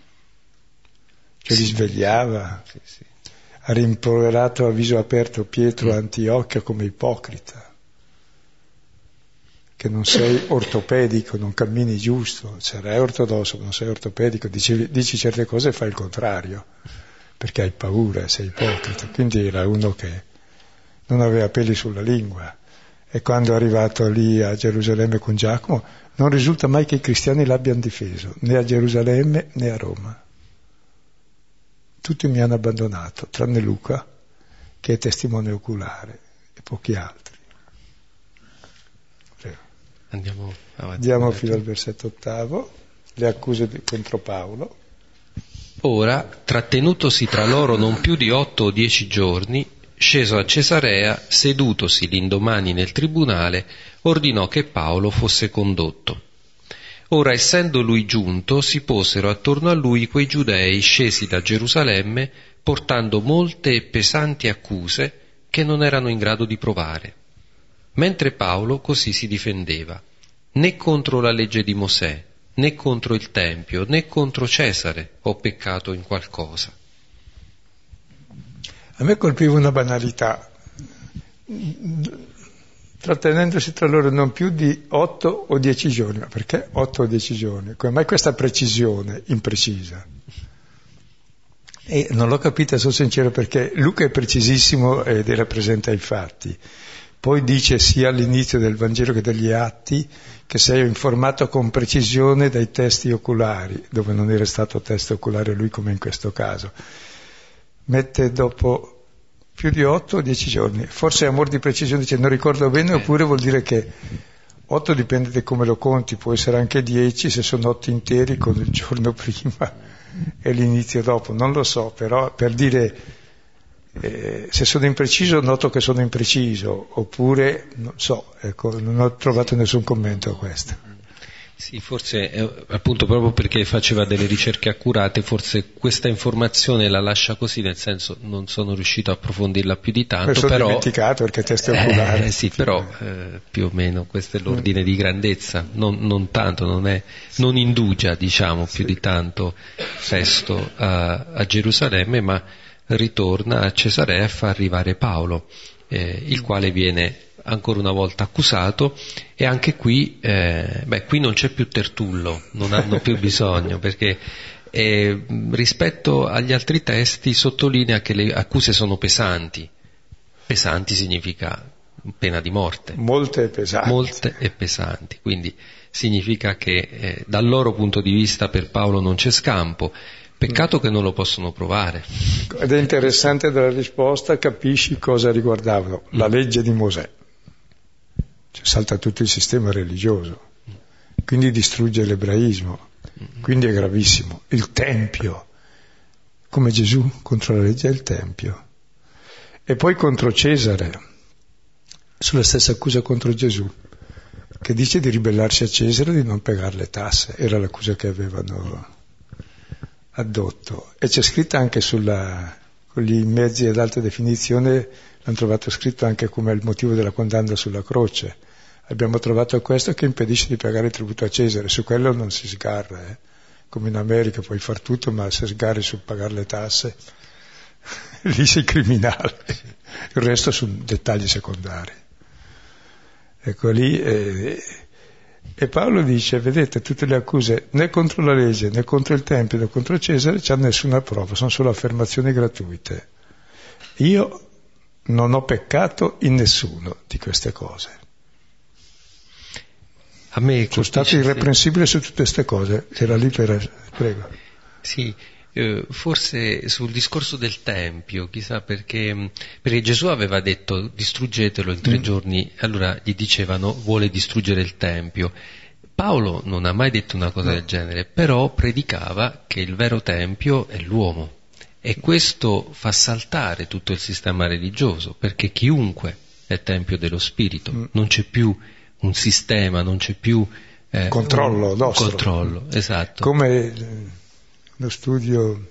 Che li svegliava, sì, sì. ha rimproverato a viso aperto Pietro a Antiochia come ipocrita, che non sei ortopedico, non cammini giusto, c'era ortodosso, non sei ortopedico, dici, dici certe cose e fai il contrario, perché hai paura, sei ipocrita, quindi era uno che non aveva peli sulla lingua. E quando è arrivato lì a Gerusalemme con Giacomo, non risulta mai che i cristiani l'abbiano difeso, né a Gerusalemme né a Roma. Tutti mi hanno abbandonato, tranne Luca, che è testimone oculare, e pochi altri. Prego. Andiamo avanti. Andiamo fino al versetto ottavo, le accuse di, contro Paolo. Ora, trattenutosi tra loro non più di otto o dieci giorni, sceso a Cesarea, sedutosi l'indomani nel tribunale, ordinò che Paolo fosse condotto. Ora, essendo lui giunto, si posero attorno a lui quei giudei scesi da Gerusalemme, portando molte e pesanti accuse che non erano in grado di provare. Mentre Paolo così si difendeva, né contro la legge di Mosè, né contro il Tempio, né contro Cesare ho peccato in qualcosa. A me colpiva una banalità. Trattenendosi tra loro non più di otto o dieci giorni. Ma perché otto o dieci giorni? Come mai questa precisione imprecisa? E non l'ho capita, sono sincero, perché Luca è precisissimo ed è rappresenta i fatti. Poi dice sia all'inizio del Vangelo che degli Atti che sei informato con precisione dai testi oculari, dove non era stato testo oculare lui come in questo caso. Mette dopo... più di otto o dieci giorni, forse amor di precisione dice non ricordo bene, oppure vuol dire che otto dipende da come lo conti, può essere anche dieci se sono otto interi con il giorno prima e l'inizio dopo, non lo so, però per dire eh, se sono impreciso noto che sono impreciso, oppure non so, ecco, non ho trovato nessun commento a questo. Sì, forse eh, appunto proprio perché faceva delle ricerche accurate, forse questa informazione la lascia così, nel senso non sono riuscito a approfondirla più di tanto. Questo però ho dimenticato perché testo oculare. Eh, sì, però eh, più o meno questo è l'ordine mm. di grandezza, non, non tanto, non è, non indugia diciamo più sì. di tanto Festo a, a Gerusalemme, ma ritorna a Cesarea e fa arrivare Paolo, eh, il quale viene ancora una volta accusato, e anche qui eh, beh, qui non c'è più Tertullo, non hanno più bisogno, perché eh, rispetto agli altri testi sottolinea che le accuse sono pesanti. Pesanti significa pena di morte, molte e pesanti, molte e pesanti. Quindi significa che eh, dal loro punto di vista per Paolo non c'è scampo. Peccato che non lo possono provare. Ed è interessante dalla risposta, capisci cosa riguardavano, la legge di Mosè. Cioè, salta tutto il sistema religioso, quindi distrugge l'ebraismo, quindi è gravissimo. Il Tempio, come Gesù contro la legge del Tempio. E poi contro Cesare, sulla stessa accusa contro Gesù, che dice di ribellarsi a Cesare e di non pagare le tasse, era l'accusa che avevano addotto. E c'è scritta anche sulla, con gli mezzi ad alta definizione l'hanno trovato scritto anche come il motivo della condanna sulla croce. Abbiamo trovato questo che impedisce di pagare il tributo a Cesare, su quello non si sgarra, eh. Come in America puoi far tutto, ma se sgarri su pagare le tasse lì sei criminale, il resto sono dettagli secondari. Ecco lì eh, E Paolo dice, vedete, tutte le accuse né contro la legge, né contro il Tempio, né contro Cesare, c'è nessuna prova, sono solo affermazioni gratuite. Io non ho peccato in nessuno di queste cose. A me sono stato irreprensibile su tutte queste cose, era lì per... Prego. Sì, eh, forse sul discorso del Tempio, chissà perché, perché Gesù aveva detto distruggetelo in tre mm. giorni, allora gli dicevano vuole distruggere il Tempio. Paolo non ha mai detto una cosa no. del genere, però predicava che il vero Tempio è l'uomo, e questo fa saltare tutto il sistema religioso, perché chiunque è Tempio dello Spirito, mm. non c'è più un sistema, non c'è più eh, controllo un, nostro. Controllo, esatto. Come... Uno studio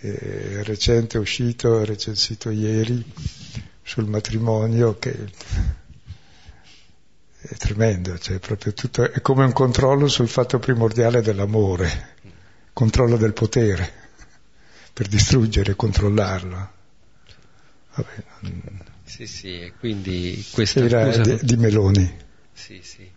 eh, recente uscito, recensito ieri, sul matrimonio, che è tremendo, cioè proprio tutto è come un controllo sul fatto primordiale dell'amore, controllo del potere, per distruggere e controllarlo. Vabbè, non... Sì, sì, e quindi questa accusa... di, di Meloni. Sì, sì.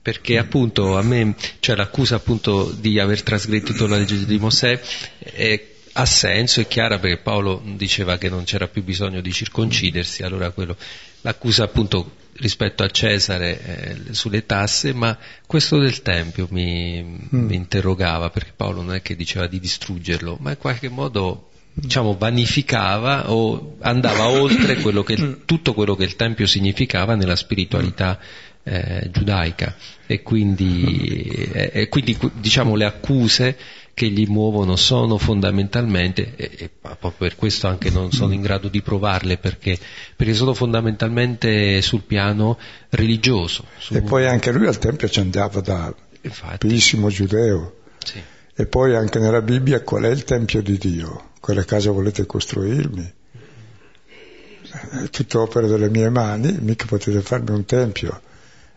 Perché appunto a me, cioè l'accusa appunto di aver trasgredito la legge di Mosè è, ha senso, è chiara, perché Paolo diceva che non c'era più bisogno di circoncidersi, allora quello, l'accusa appunto rispetto a Cesare eh, sulle tasse, ma questo del Tempio mi, mm. mi interrogava, perché Paolo non è che diceva di distruggerlo, ma in qualche modo diciamo vanificava o andava oltre quello che, tutto quello che il Tempio significava nella spiritualità Eh, giudaica, e quindi, eh, e quindi diciamo le accuse che gli muovono sono fondamentalmente, e, e proprio per questo anche non sono in grado di provarle, perché, perché sono fondamentalmente sul piano religioso. Su... E poi anche lui al Tempio ci andava da purissimo giudeo, sì. E poi anche nella Bibbia qual è il Tempio di Dio? Quale casa volete costruirmi? È tutta opera delle mie mani, mica potete farmi un Tempio.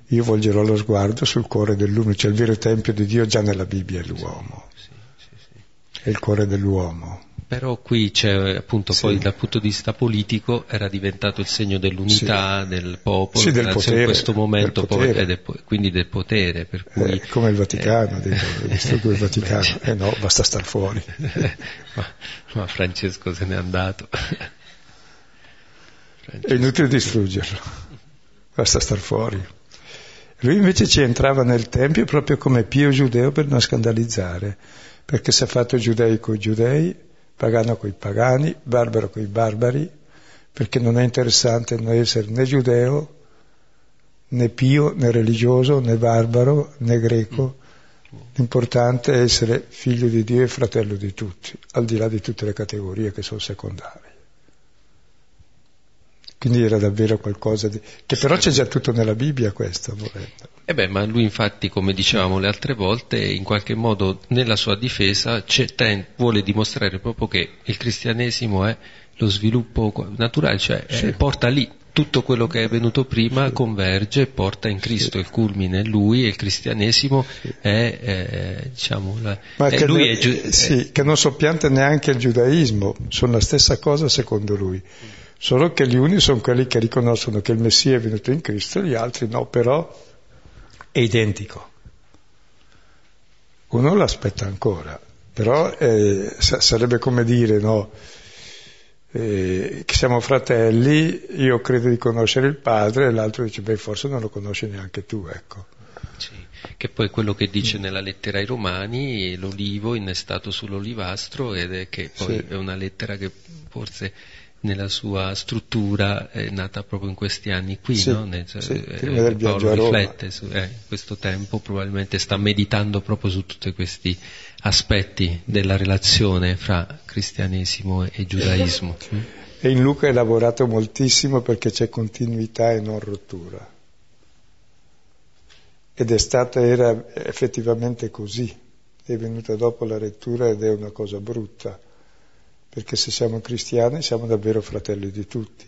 Io volgerò lo sguardo sul cuore dell'uomo, c'è cioè il vero Tempio di Dio già nella Bibbia, è l'uomo, sì, sì, sì. È il cuore dell'uomo. Però qui c'è appunto sì. poi dal punto di vista politico era diventato il segno dell'unità, sì. del popolo, sì, del potere, in questo momento, del poi, de, quindi del potere. Per cui, eh, come il Vaticano, eh, distruggo il Vaticano, eh no, basta star fuori. ma, ma Francesco se n'è andato. Francesco. È inutile distruggerlo, basta star fuori. Lui invece ci entrava nel Tempio proprio come pio giudeo per non scandalizzare, perché si è fatto giudei coi giudei, pagano coi pagani, barbaro coi barbari, perché non è interessante non essere né giudeo, né pio, né religioso, né barbaro, né greco. L'importante è essere figlio di Dio e fratello di tutti, al di là di tutte le categorie che sono secondarie. Quindi era davvero qualcosa di... che però c'è già tutto nella Bibbia questo. Eh beh, ma lui infatti, come dicevamo le altre volte, in qualche modo nella sua difesa c'è, ten, vuole dimostrare proprio che il cristianesimo è lo sviluppo naturale, cioè sì. eh, porta lì tutto quello che è venuto prima, sì. converge e porta in Cristo, sì. il culmine è lui, e il cristianesimo sì. è, è, diciamo, la, ma è, che lui è, è, sì, è... che non soppianta neanche il giudaismo, sono la stessa cosa secondo lui. Solo che gli uni sono quelli che riconoscono che il Messia è venuto in Cristo, gli altri no, però è identico. Uno l'aspetta ancora, però eh, sarebbe come dire, no, eh, che siamo fratelli, io credo di conoscere il Padre, e l'altro dice, beh, forse non lo conosci neanche tu, ecco. Sì, che poi quello che dice nella lettera ai Romani, l'olivo innestato sull'olivastro, ed è che poi sì. è una lettera che forse... nella sua struttura è nata proprio in questi anni qui, sì, no? Nel, sì, eh, eh, Paolo riflette su eh, questo tempo, probabilmente sta meditando proprio su tutti questi aspetti della relazione fra cristianesimo e giudaismo. E in Luca è lavorato moltissimo perché c'è continuità e non rottura. Ed è stata, era effettivamente così, è venuta dopo la lettura ed è una cosa brutta. Perché se siamo cristiani siamo davvero fratelli di tutti.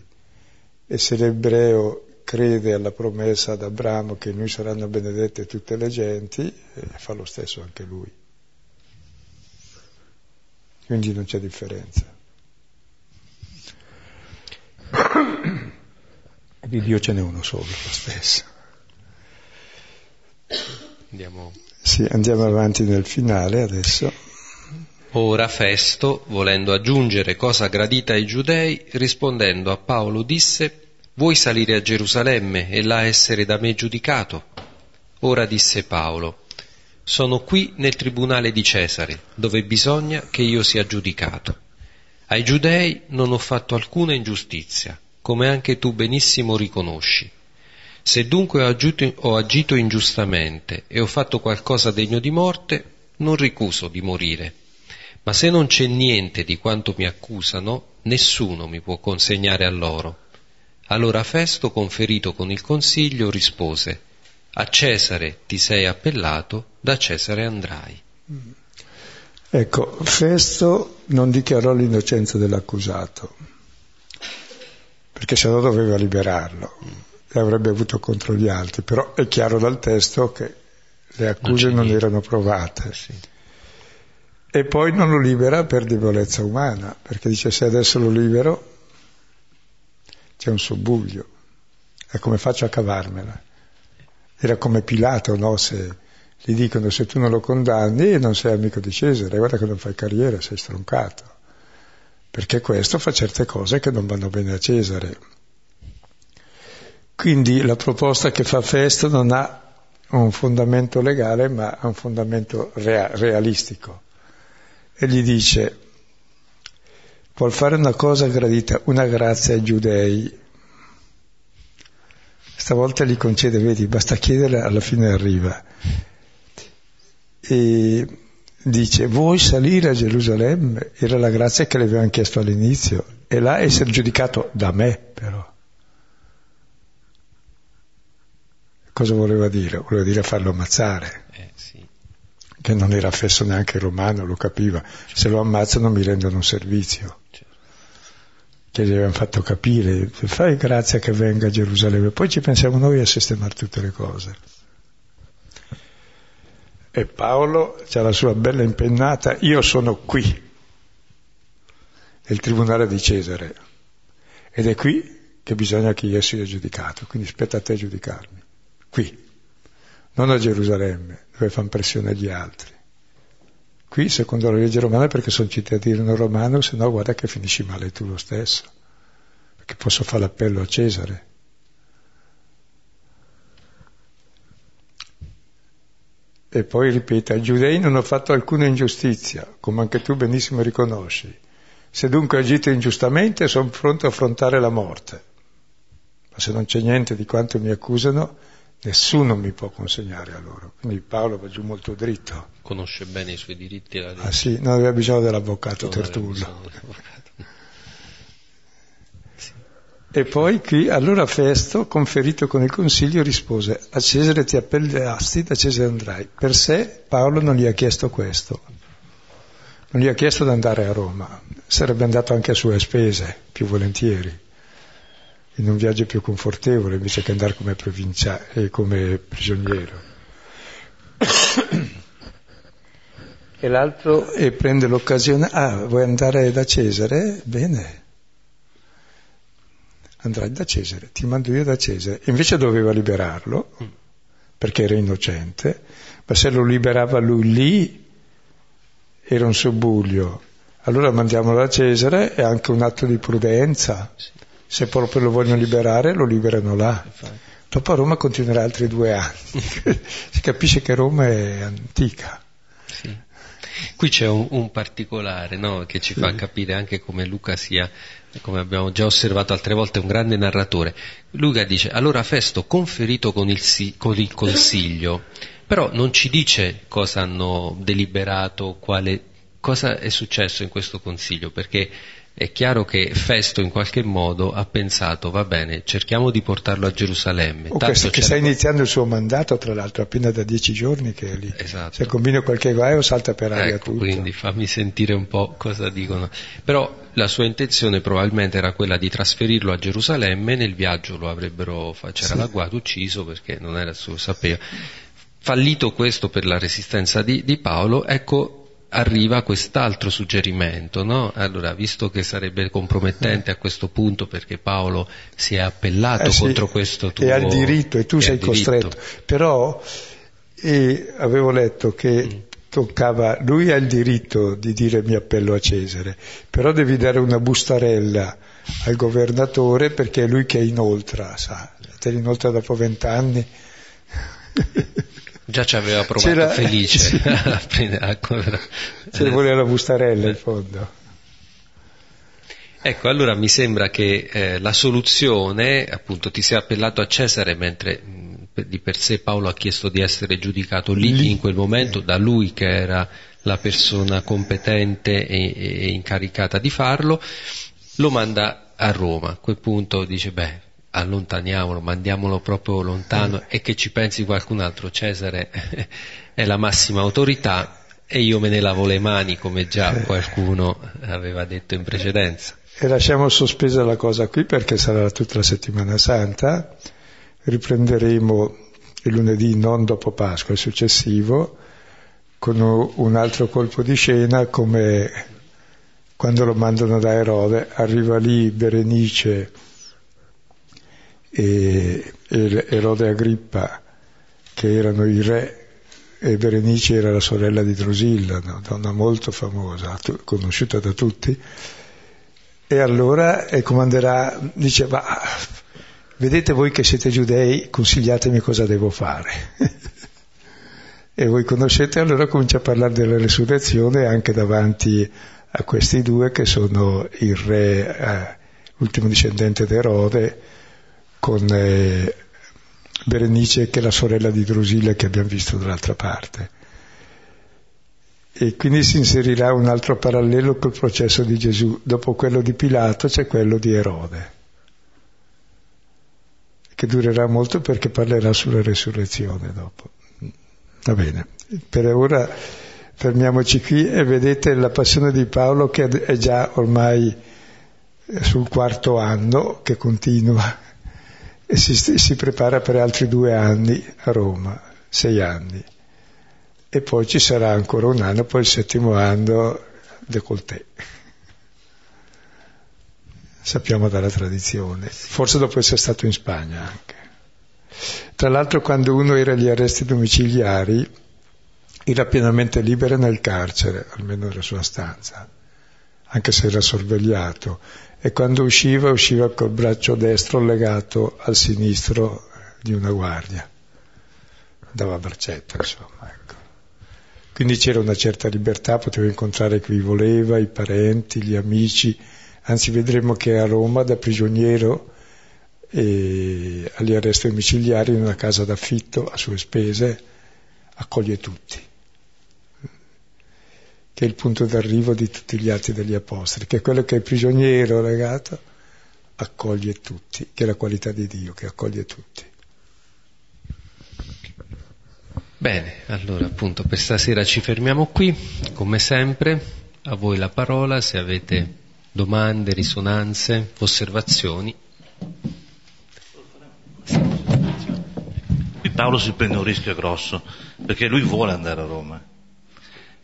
E se l'ebreo crede alla promessa ad Abramo che in lui saranno benedette tutte le genti, fa lo stesso anche lui. Quindi non c'è differenza. Di Dio ce n'è uno solo, lo stesso. Andiamo, sì, andiamo avanti nel finale adesso. Ora Festo, volendo aggiungere cosa gradita ai giudei, rispondendo a Paolo disse: «Vuoi salire a Gerusalemme e là essere da me giudicato?» Ora disse Paolo: «Sono qui nel tribunale di Cesare, dove bisogna che io sia giudicato. Ai giudei non ho fatto alcuna ingiustizia, come anche tu benissimo riconosci. Se dunque ho agito, ho agito ingiustamente e ho fatto qualcosa degno di morte, non ricuso di morire». Ma se non c'è niente di quanto mi accusano, nessuno mi può consegnare a loro. Allora Festo, conferito con il consiglio, rispose: a Cesare ti sei appellato, da Cesare andrai. Ecco, Festo non dichiarò l'innocenza dell'accusato, perché sennò doveva liberarlo e avrebbe avuto contro gli altri, però è chiaro dal testo che le accuse non, non erano provate. Sì. E poi non lo libera per debolezza umana, perché dice: se adesso lo libero c'è un subbuglio, è come faccio a cavarmela. Era come Pilato, no? Se gli dicono: se tu non lo condanni non sei amico di Cesare, guarda che non fai carriera, sei stroncato, perché questo fa certe cose che non vanno bene a Cesare. Quindi la proposta che fa Festo non ha un fondamento legale, ma ha un fondamento rea- realistico. E gli dice: vuol fare una cosa gradita, una grazia ai giudei. Stavolta gli concede, vedi, basta chiederla, alla fine arriva. E dice: vuoi salire a Gerusalemme? Era la grazia che le avevano chiesto all'inizio, e là essere giudicato da me, però. Cosa voleva dire? Voleva dire farlo ammazzare. Eh, sì. Che non era fesso neanche romano, lo capiva, se lo ammazzano mi rendono un servizio, che gli avevano fatto capire: fai grazia che venga a Gerusalemme, poi ci pensiamo noi a sistemare tutte le cose. E Paolo c'ha la sua bella impennata: io sono qui nel tribunale di Cesare, ed è qui che bisogna che io sia giudicato, quindi aspetta a te giudicarmi qui, non a Gerusalemme, dove fanno pressione agli altri. Qui, secondo la legge romana, perché sono cittadino romano, se no guarda che finisci male tu lo stesso, perché posso fare l'appello a Cesare. E poi ripete: ai giudei non ho fatto alcuna ingiustizia, come anche tu benissimo riconosci. Se dunque agite ingiustamente, sono pronto a affrontare la morte. Ma se non c'è niente di quanto mi accusano, nessuno mi può consegnare a loro. Quindi Paolo va giù molto dritto, conosce bene i suoi diritti. La... ah sì, non aveva bisogno dell'avvocato non Tertullo. Bisogno dell'avvocato. Sì. E poi qui, allora Festo, conferito con il Consiglio, rispose: a Cesare ti appellerasti, da Cesare andrai. Per sé Paolo non gli ha chiesto questo, non gli ha chiesto di andare a Roma, sarebbe andato anche a sue spese, più volentieri, in un viaggio più confortevole, invece che andare come provincia e come prigioniero. E l'altro e prende l'occasione: ah, vuoi andare da Cesare? Bene, andrai da Cesare, ti mando io da Cesare. Invece doveva liberarlo, perché era innocente, ma se lo liberava lui lì era un subbuglio. Allora mandiamolo da Cesare, è anche un atto di prudenza. Se proprio lo vogliono liberare, lo liberano là. Dopo a Roma continuerà altri due anni. Si capisce che Roma è antica. Sì. Qui c'è un, un particolare, no, che ci sì. fa capire anche come Luca sia, come abbiamo già osservato altre volte, un grande narratore. Luca dice: allora Festo, conferito con il, si, con il Consiglio, però non ci dice cosa hanno deliberato, quale, cosa è successo in questo Consiglio, perché è chiaro che Festo in qualche modo ha pensato: va bene, cerchiamo di portarlo a Gerusalemme. Oh, questo che sta iniziando il suo mandato, tra l'altro, appena da dieci giorni che è lì. Esatto. Se combino qualche guaio salta per aria, ecco, tutto. Quindi fammi sentire un po' cosa dicono. Però la sua intenzione probabilmente era quella di trasferirlo a Gerusalemme, nel viaggio lo avrebbero, c'era sì. l'agguato, ucciso, perché non era il suo, sapeva. Fallito questo per la resistenza di, di Paolo, ecco, arriva quest'altro suggerimento, no? Allora, visto che sarebbe compromettente a questo punto, perché Paolo si è appellato eh sì, contro questo tuo... E ha il diritto, e tu sei costretto. Diritto. Però eh, avevo letto che mm. toccava... Lui ha il diritto di dire: mi appello a Cesare, però devi dare una bustarella al governatore, perché è lui che inoltra, sa? Te l'inoltra dopo vent'anni... Già ci aveva provato c'era, Felice sì. a prendere, se voleva la bustarella in fondo. Ecco, allora mi sembra che eh, la soluzione, appunto, ti sia appellato a Cesare, mentre mh, di per sé Paolo ha chiesto di essere giudicato lì, lì. in quel momento, da lui che era la persona competente e, e incaricata di farlo, lo manda a Roma. A quel punto dice: beh, allontaniamolo, mandiamolo proprio lontano e che ci pensi qualcun altro. Cesare è la massima autorità e io me ne lavo le mani, come già qualcuno aveva detto in precedenza. E lasciamo sospesa la cosa qui, perché sarà tutta la settimana santa, riprenderemo il lunedì, non dopo Pasqua, il successivo, con un altro colpo di scena, come quando lo mandano da Erode, arriva lì Berenice e Erode e Agrippa, che erano i re, e Berenice era la sorella di Drusilla, una donna molto famosa, conosciuta da tutti, e allora e comanderà, dice: ma vedete voi che siete giudei, consigliatemi cosa devo fare. E voi conoscete. Allora comincia a parlare della resurrezione anche davanti a questi due, che sono il re, eh, ultimo discendente di Erode, con eh, Berenice, che è la sorella di Drusilla, che abbiamo visto dall'altra parte. E quindi si inserirà un altro parallelo col processo di Gesù. Dopo quello di Pilato c'è quello di Erode, che durerà molto, perché parlerà sulla resurrezione dopo. Va bene, per ora fermiamoci qui, e vedete la passione di Paolo, che è già ormai sul quarto anno che continua, e si, si prepara per altri due anni a Roma, sei anni, e poi ci sarà ancora un anno, poi il settimo anno décolleté, sappiamo dalla tradizione, forse dopo essere stato in Spagna anche. Tra l'altro, quando uno era agli arresti domiciliari era pienamente libero nel carcere, almeno nella sua stanza, anche se era sorvegliato, e quando usciva, usciva col braccio destro legato al sinistro di una guardia, dava a braccetto, insomma, ecco. Quindi c'era una certa libertà, poteva incontrare chi voleva, i parenti, gli amici, anzi vedremo che a Roma, da prigioniero e agli arresti domiciliari, in una casa d'affitto a sue spese, accoglie tutti, che è il punto d'arrivo di tutti gli atti degli apostoli, che è quello che è prigioniero legato accoglie tutti, che è la qualità di Dio che accoglie tutti. Bene, allora appunto per stasera ci fermiamo qui, come sempre a voi la parola, se avete domande, risonanze, osservazioni. Qui Paolo si prende un rischio grosso, perché lui vuole andare a Roma.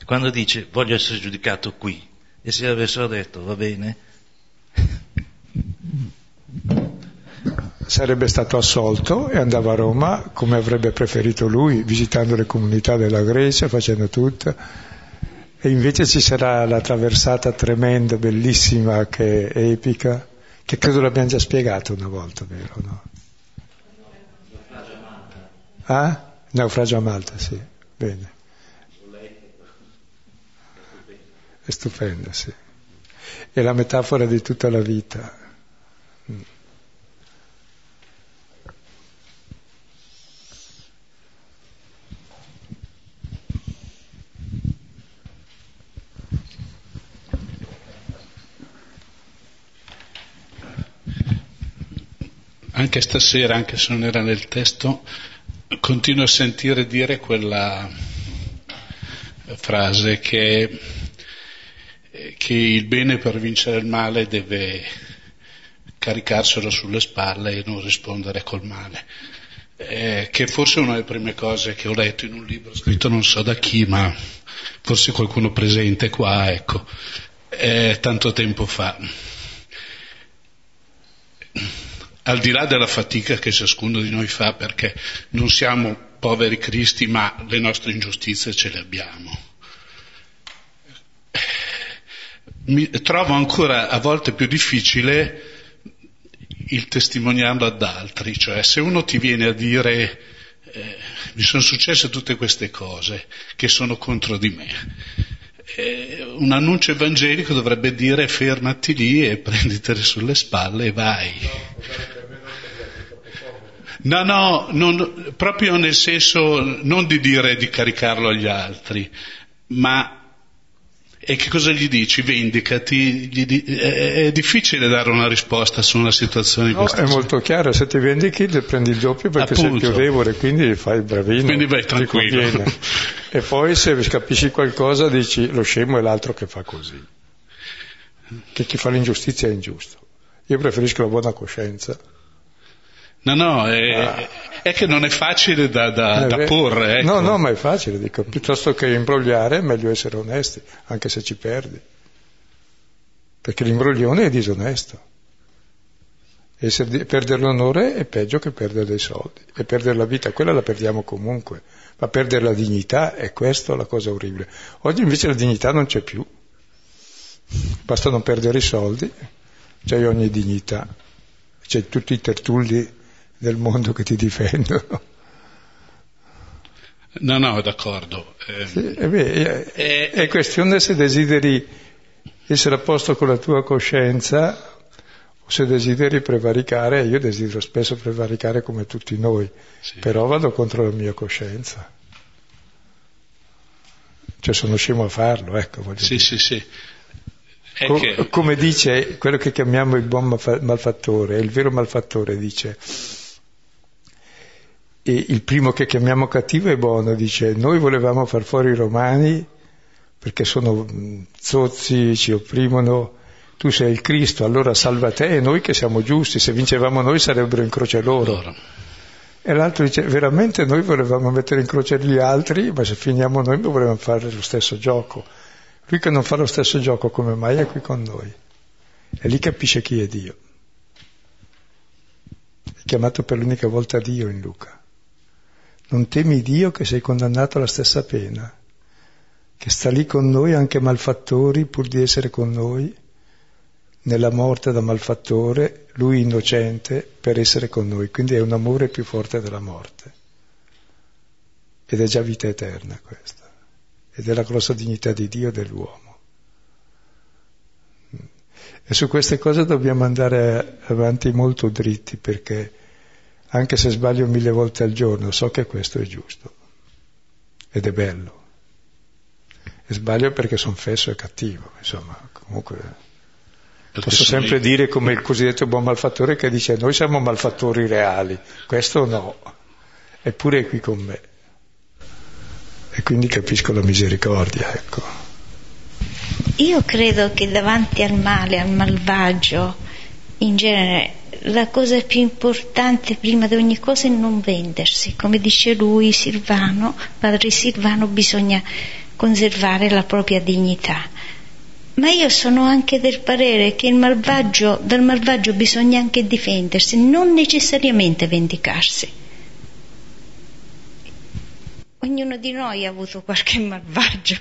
Quando dice voglio essere giudicato qui, e se avessero detto va bene, sarebbe stato assolto e andava a Roma come avrebbe preferito lui, visitando le comunità della Grecia, facendo tutto, e invece ci sarà la traversata tremenda, bellissima, che è epica, che credo l'abbiamo già spiegato una volta, vero? No? Naufragio a Malta. Ah? Naufragio a Malta, sì, bene. È stupendo, sì. È la metafora di tutta la vita. Anche stasera, anche se non era nel testo, continuo a sentire dire quella frase che, che il bene per vincere il male deve caricarselo sulle spalle e non rispondere col male, eh, che forse è una delle prime cose che ho letto in un libro scritto non so da chi, ma forse qualcuno presente qua, ecco, eh, tanto tempo fa. Al di là della fatica che ciascuno di noi fa, perché non siamo poveri cristi, ma le nostre ingiustizie ce le abbiamo. Mi trovo ancora a volte più difficile il testimoniarlo ad altri, cioè se uno ti viene a dire eh, mi sono successe tutte queste cose che sono contro di me, eh, un annuncio evangelico dovrebbe dire fermati lì e prenditele sulle spalle e vai. No, no, non, proprio nel senso non di dire di caricarlo agli altri, ma e che cosa gli dici? Vendicati? Gli di, è, è difficile dare una risposta su una situazione di questo. No, è molto chiaro, se ti vendichi le prendi il doppio perché appunto sei piovevole, quindi fai il bravino. Quindi vai tranquillo. E poi se capisci qualcosa dici lo scemo è l'altro che fa così. Che chi fa l'ingiustizia è ingiusto. Io preferisco la buona coscienza. No, no, è, ah. è che non è facile da, da, eh, da porre. Ecco. No, no, ma è facile, dico, piuttosto che imbrogliare è meglio essere onesti, anche se ci perdi, perché l'imbroglione è disonesto, essere, perdere l'onore è peggio che perdere dei soldi, e perdere la vita, quella la perdiamo comunque, ma perdere la dignità è questa la cosa orribile. Oggi invece la dignità non c'è più, basta non perdere i soldi, c'è ogni dignità, c'è tutti i tertulli del mondo che ti difendono. No, no, d'accordo. Eh, sì, eh beh, eh, è, è questione se desideri essere a posto con la tua coscienza o se desideri prevaricare. Io desidero spesso prevaricare come tutti noi, sì. Però vado contro la mia coscienza. Cioè sono scemo a farlo, ecco. Voglio sì, dire. sì, sì. Co- che... Come dice quello che chiamiamo il buon malfattore, il vero malfattore dice... E il primo che chiamiamo cattivo è buono, dice noi volevamo far fuori i romani perché sono zozzi, ci opprimono, tu sei il Cristo, allora salva te e noi che siamo giusti, se vincevamo noi sarebbero in croce loro. Allora. E l'altro dice veramente noi volevamo mettere in croce gli altri, ma se finiamo noi volevamo fare lo stesso gioco. Lui che non fa lo stesso gioco come mai è qui con noi, e lì capisce chi è Dio. È chiamato per l'unica volta Dio in Luca. Non temi Dio che sei condannato alla stessa pena, che sta lì con noi anche malfattori pur di essere con noi, nella morte da malfattore, lui innocente per essere con noi, quindi è un amore più forte della morte. Ed è già vita eterna questa, ed è la grossa dignità di Dio e dell'uomo. E su queste cose dobbiamo andare avanti molto dritti, perché anche se sbaglio mille volte al giorno, so che questo è giusto, ed è bello. E sbaglio perché sono fesso e cattivo, insomma, comunque Posso sempre dire come il cosiddetto buon malfattore che dice noi siamo malfattori reali, questo no, eppure è qui con me. E quindi capisco la misericordia, ecco. Io credo che davanti al male, al malvagio, in genere, la cosa più importante prima di ogni cosa è non vendersi. Come dice lui, Silvano, padre Silvano, bisogna conservare la propria dignità. Ma io sono anche del parere che il malvagio, dal malvagio bisogna anche difendersi, non necessariamente vendicarsi. Ognuno di noi ha avuto qualche malvagio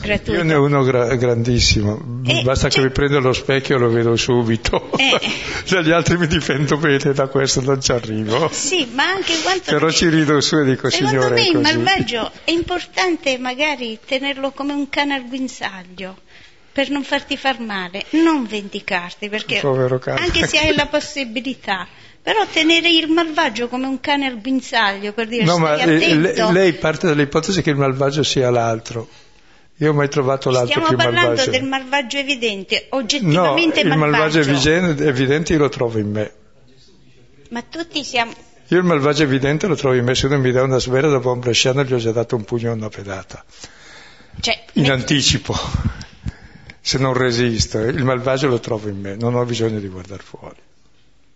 gratuito. Io ne ho uno gra- grandissimo, eh, basta cioè... che mi prendo lo specchio e lo vedo subito. Eh. Gli altri mi difendo bene, da questo non ci arrivo. Sì, ma anche quanto... Però ci rido su e dico, signore, così. Secondo me il malvagio è importante magari tenerlo come un cane al guinzaglio, per non farti far male, non vendicarti, perché anche se hai la possibilità, però tenere il malvagio come un cane al guinzaglio, per dire, no, stai attento. No, ma lei parte dall'ipotesi che il malvagio sia l'altro. Io ho mai trovato l'altro più malvagio. Stiamo parlando del malvagio evidente, oggettivamente malvagio. No, il malvagio, malvagio evidente io lo trovo in me. Ma tutti siamo... Io il malvagio evidente lo trovo in me, se uno mi dà una svela dopo un bresciano gli ho già dato un pugno e una pedata. Cioè, in metti... anticipo. Se non resisto, il malvagio lo trovo in me, non ho bisogno di guardare fuori.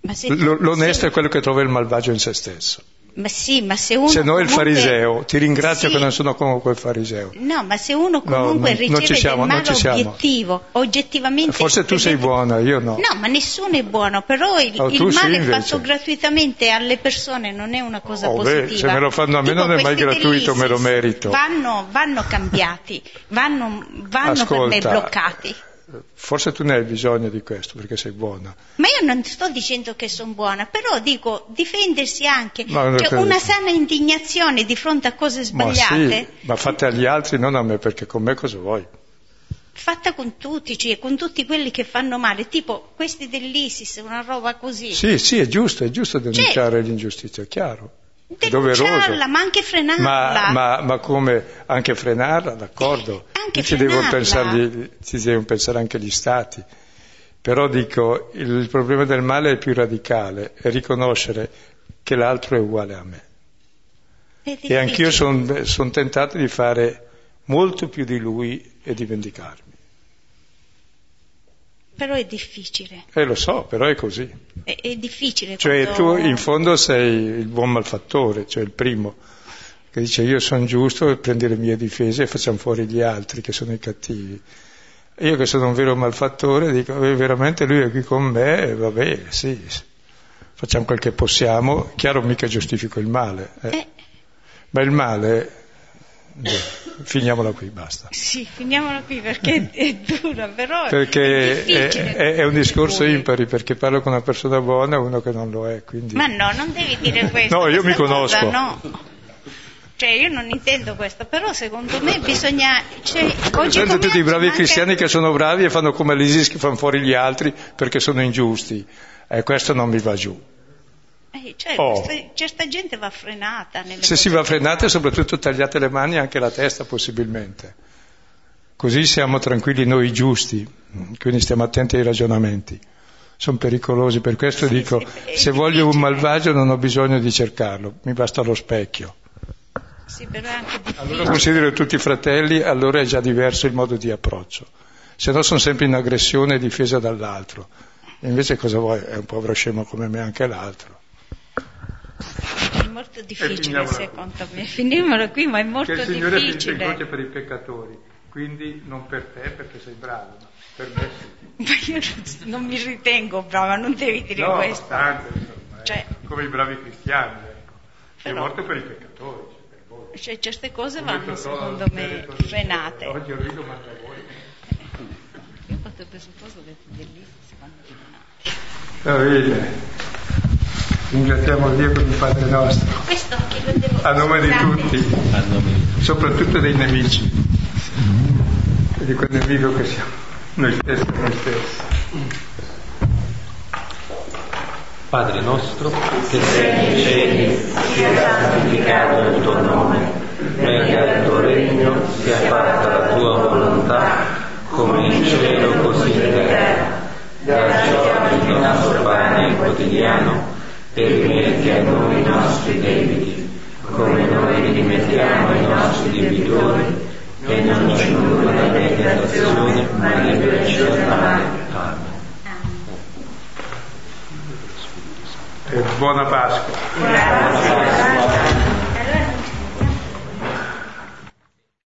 Ma se, L- l'onesto se... è quello che trova il malvagio in se stesso. Ma sì, ma se uno se no comunque... il fariseo, ti ringrazio sì. Che non sono come quel fariseo. No, ma se uno comunque no, non, riceve siamo, del male obiettivo, oggettivamente... Forse tu sei buona, io no. No, ma nessuno è buono, però il, oh, il male sì, fatto gratuitamente alle persone non è una cosa oh, positiva. Beh, se me lo fanno a me tipo, non è mai gratuito, me lo merito. Vanno, vanno cambiati, vanno, vanno Ascolta, per me bloccati. Forse tu ne hai bisogno di questo perché sei buona. Ma io non sto dicendo che sono buona, però dico difendersi anche, no, cioè una sana indignazione di fronte a cose sbagliate. Ma, sì, ma fatte agli altri, non a me, perché con me cosa vuoi? Fatta con tutti, cioè con tutti quelli che fanno male, tipo questi dell'ISIS, una roba così. Sì, sì, è giusto, è giusto denunciare cioè, l'ingiustizia, è chiaro. Denunciarla, ma anche frenarla. Ma, ma, ma come anche frenarla, d'accordo, eh, anche ci devono pensare, ci devono pensare anche gli stati. Però dico, il problema del male è più radicale, è riconoscere che l'altro è uguale a me. E anch'io sono son tentato di fare molto più di lui e di vendicarmi. Però è difficile. Eh lo so, però è così. È, è difficile. Cioè quando... tu in fondo sei il buon malfattore, cioè il primo, che dice io sono giusto e prendi le mie difese e facciamo fuori gli altri che sono i cattivi. E io che sono un vero malfattore dico eh, veramente lui è qui con me, e vabbè, sì, facciamo quel che possiamo. Chiaro mica giustifico il male. Eh. Eh. Ma il male... Beh, finiamola qui, basta. Sì, finiamola qui perché è dura, però perché è, è, è un discorso impari, perché parlo con una persona buona e uno che non lo è, quindi... Ma no, non devi dire questo. No, io mi conosco. Cosa, no. Cioè, io non intendo questo, però secondo me bisogna... Cioè, oggi sento tutti i bravi anche... cristiani che sono bravi e fanno come l'ISIS che fanno fuori gli altri perché sono ingiusti. E questo non mi va giù. Eh, cioè, oh. questa, certa gente va frenata nelle se si va frenata, soprattutto tagliate le mani e anche la testa possibilmente, così siamo tranquilli noi giusti, quindi stiamo attenti ai ragionamenti, sono pericolosi, per questo sì, dico sì, se difficile. Voglio un malvagio non ho bisogno di cercarlo, mi basta lo specchio sì, però è anche allora considero tutti fratelli, allora è già diverso il modo di approccio, se no sono sempre in aggressione e difesa dall'altro, invece cosa vuoi, è un povero scemo come me anche l'altro. È molto difficile secondo me. Finiamola qui, ma è molto difficile. Che il Signore vince in croce per i peccatori, quindi non per te perché sei bravo, ma per me sì. Ma io non mi ritengo brava, non devi dire no, questo. Tanto, insomma, cioè, eh, come i bravi cristiani, ecco. Però, è morto per i peccatori, cioè per voi. Cioè certe cose come vanno secondo me frenate. Oggi ho riso ma da voi. Io ho fatto il presupposto che dell'Isis si vanno frenate. Ringraziamo Dio con il Padre nostro, questo che lo devo a nome di tutti, soprattutto dei nemici, e di quel nemico che siamo, noi stessi e noi stessi. Padre nostro, che sei nei cieli, sia santificato il tuo nome, venga il tuo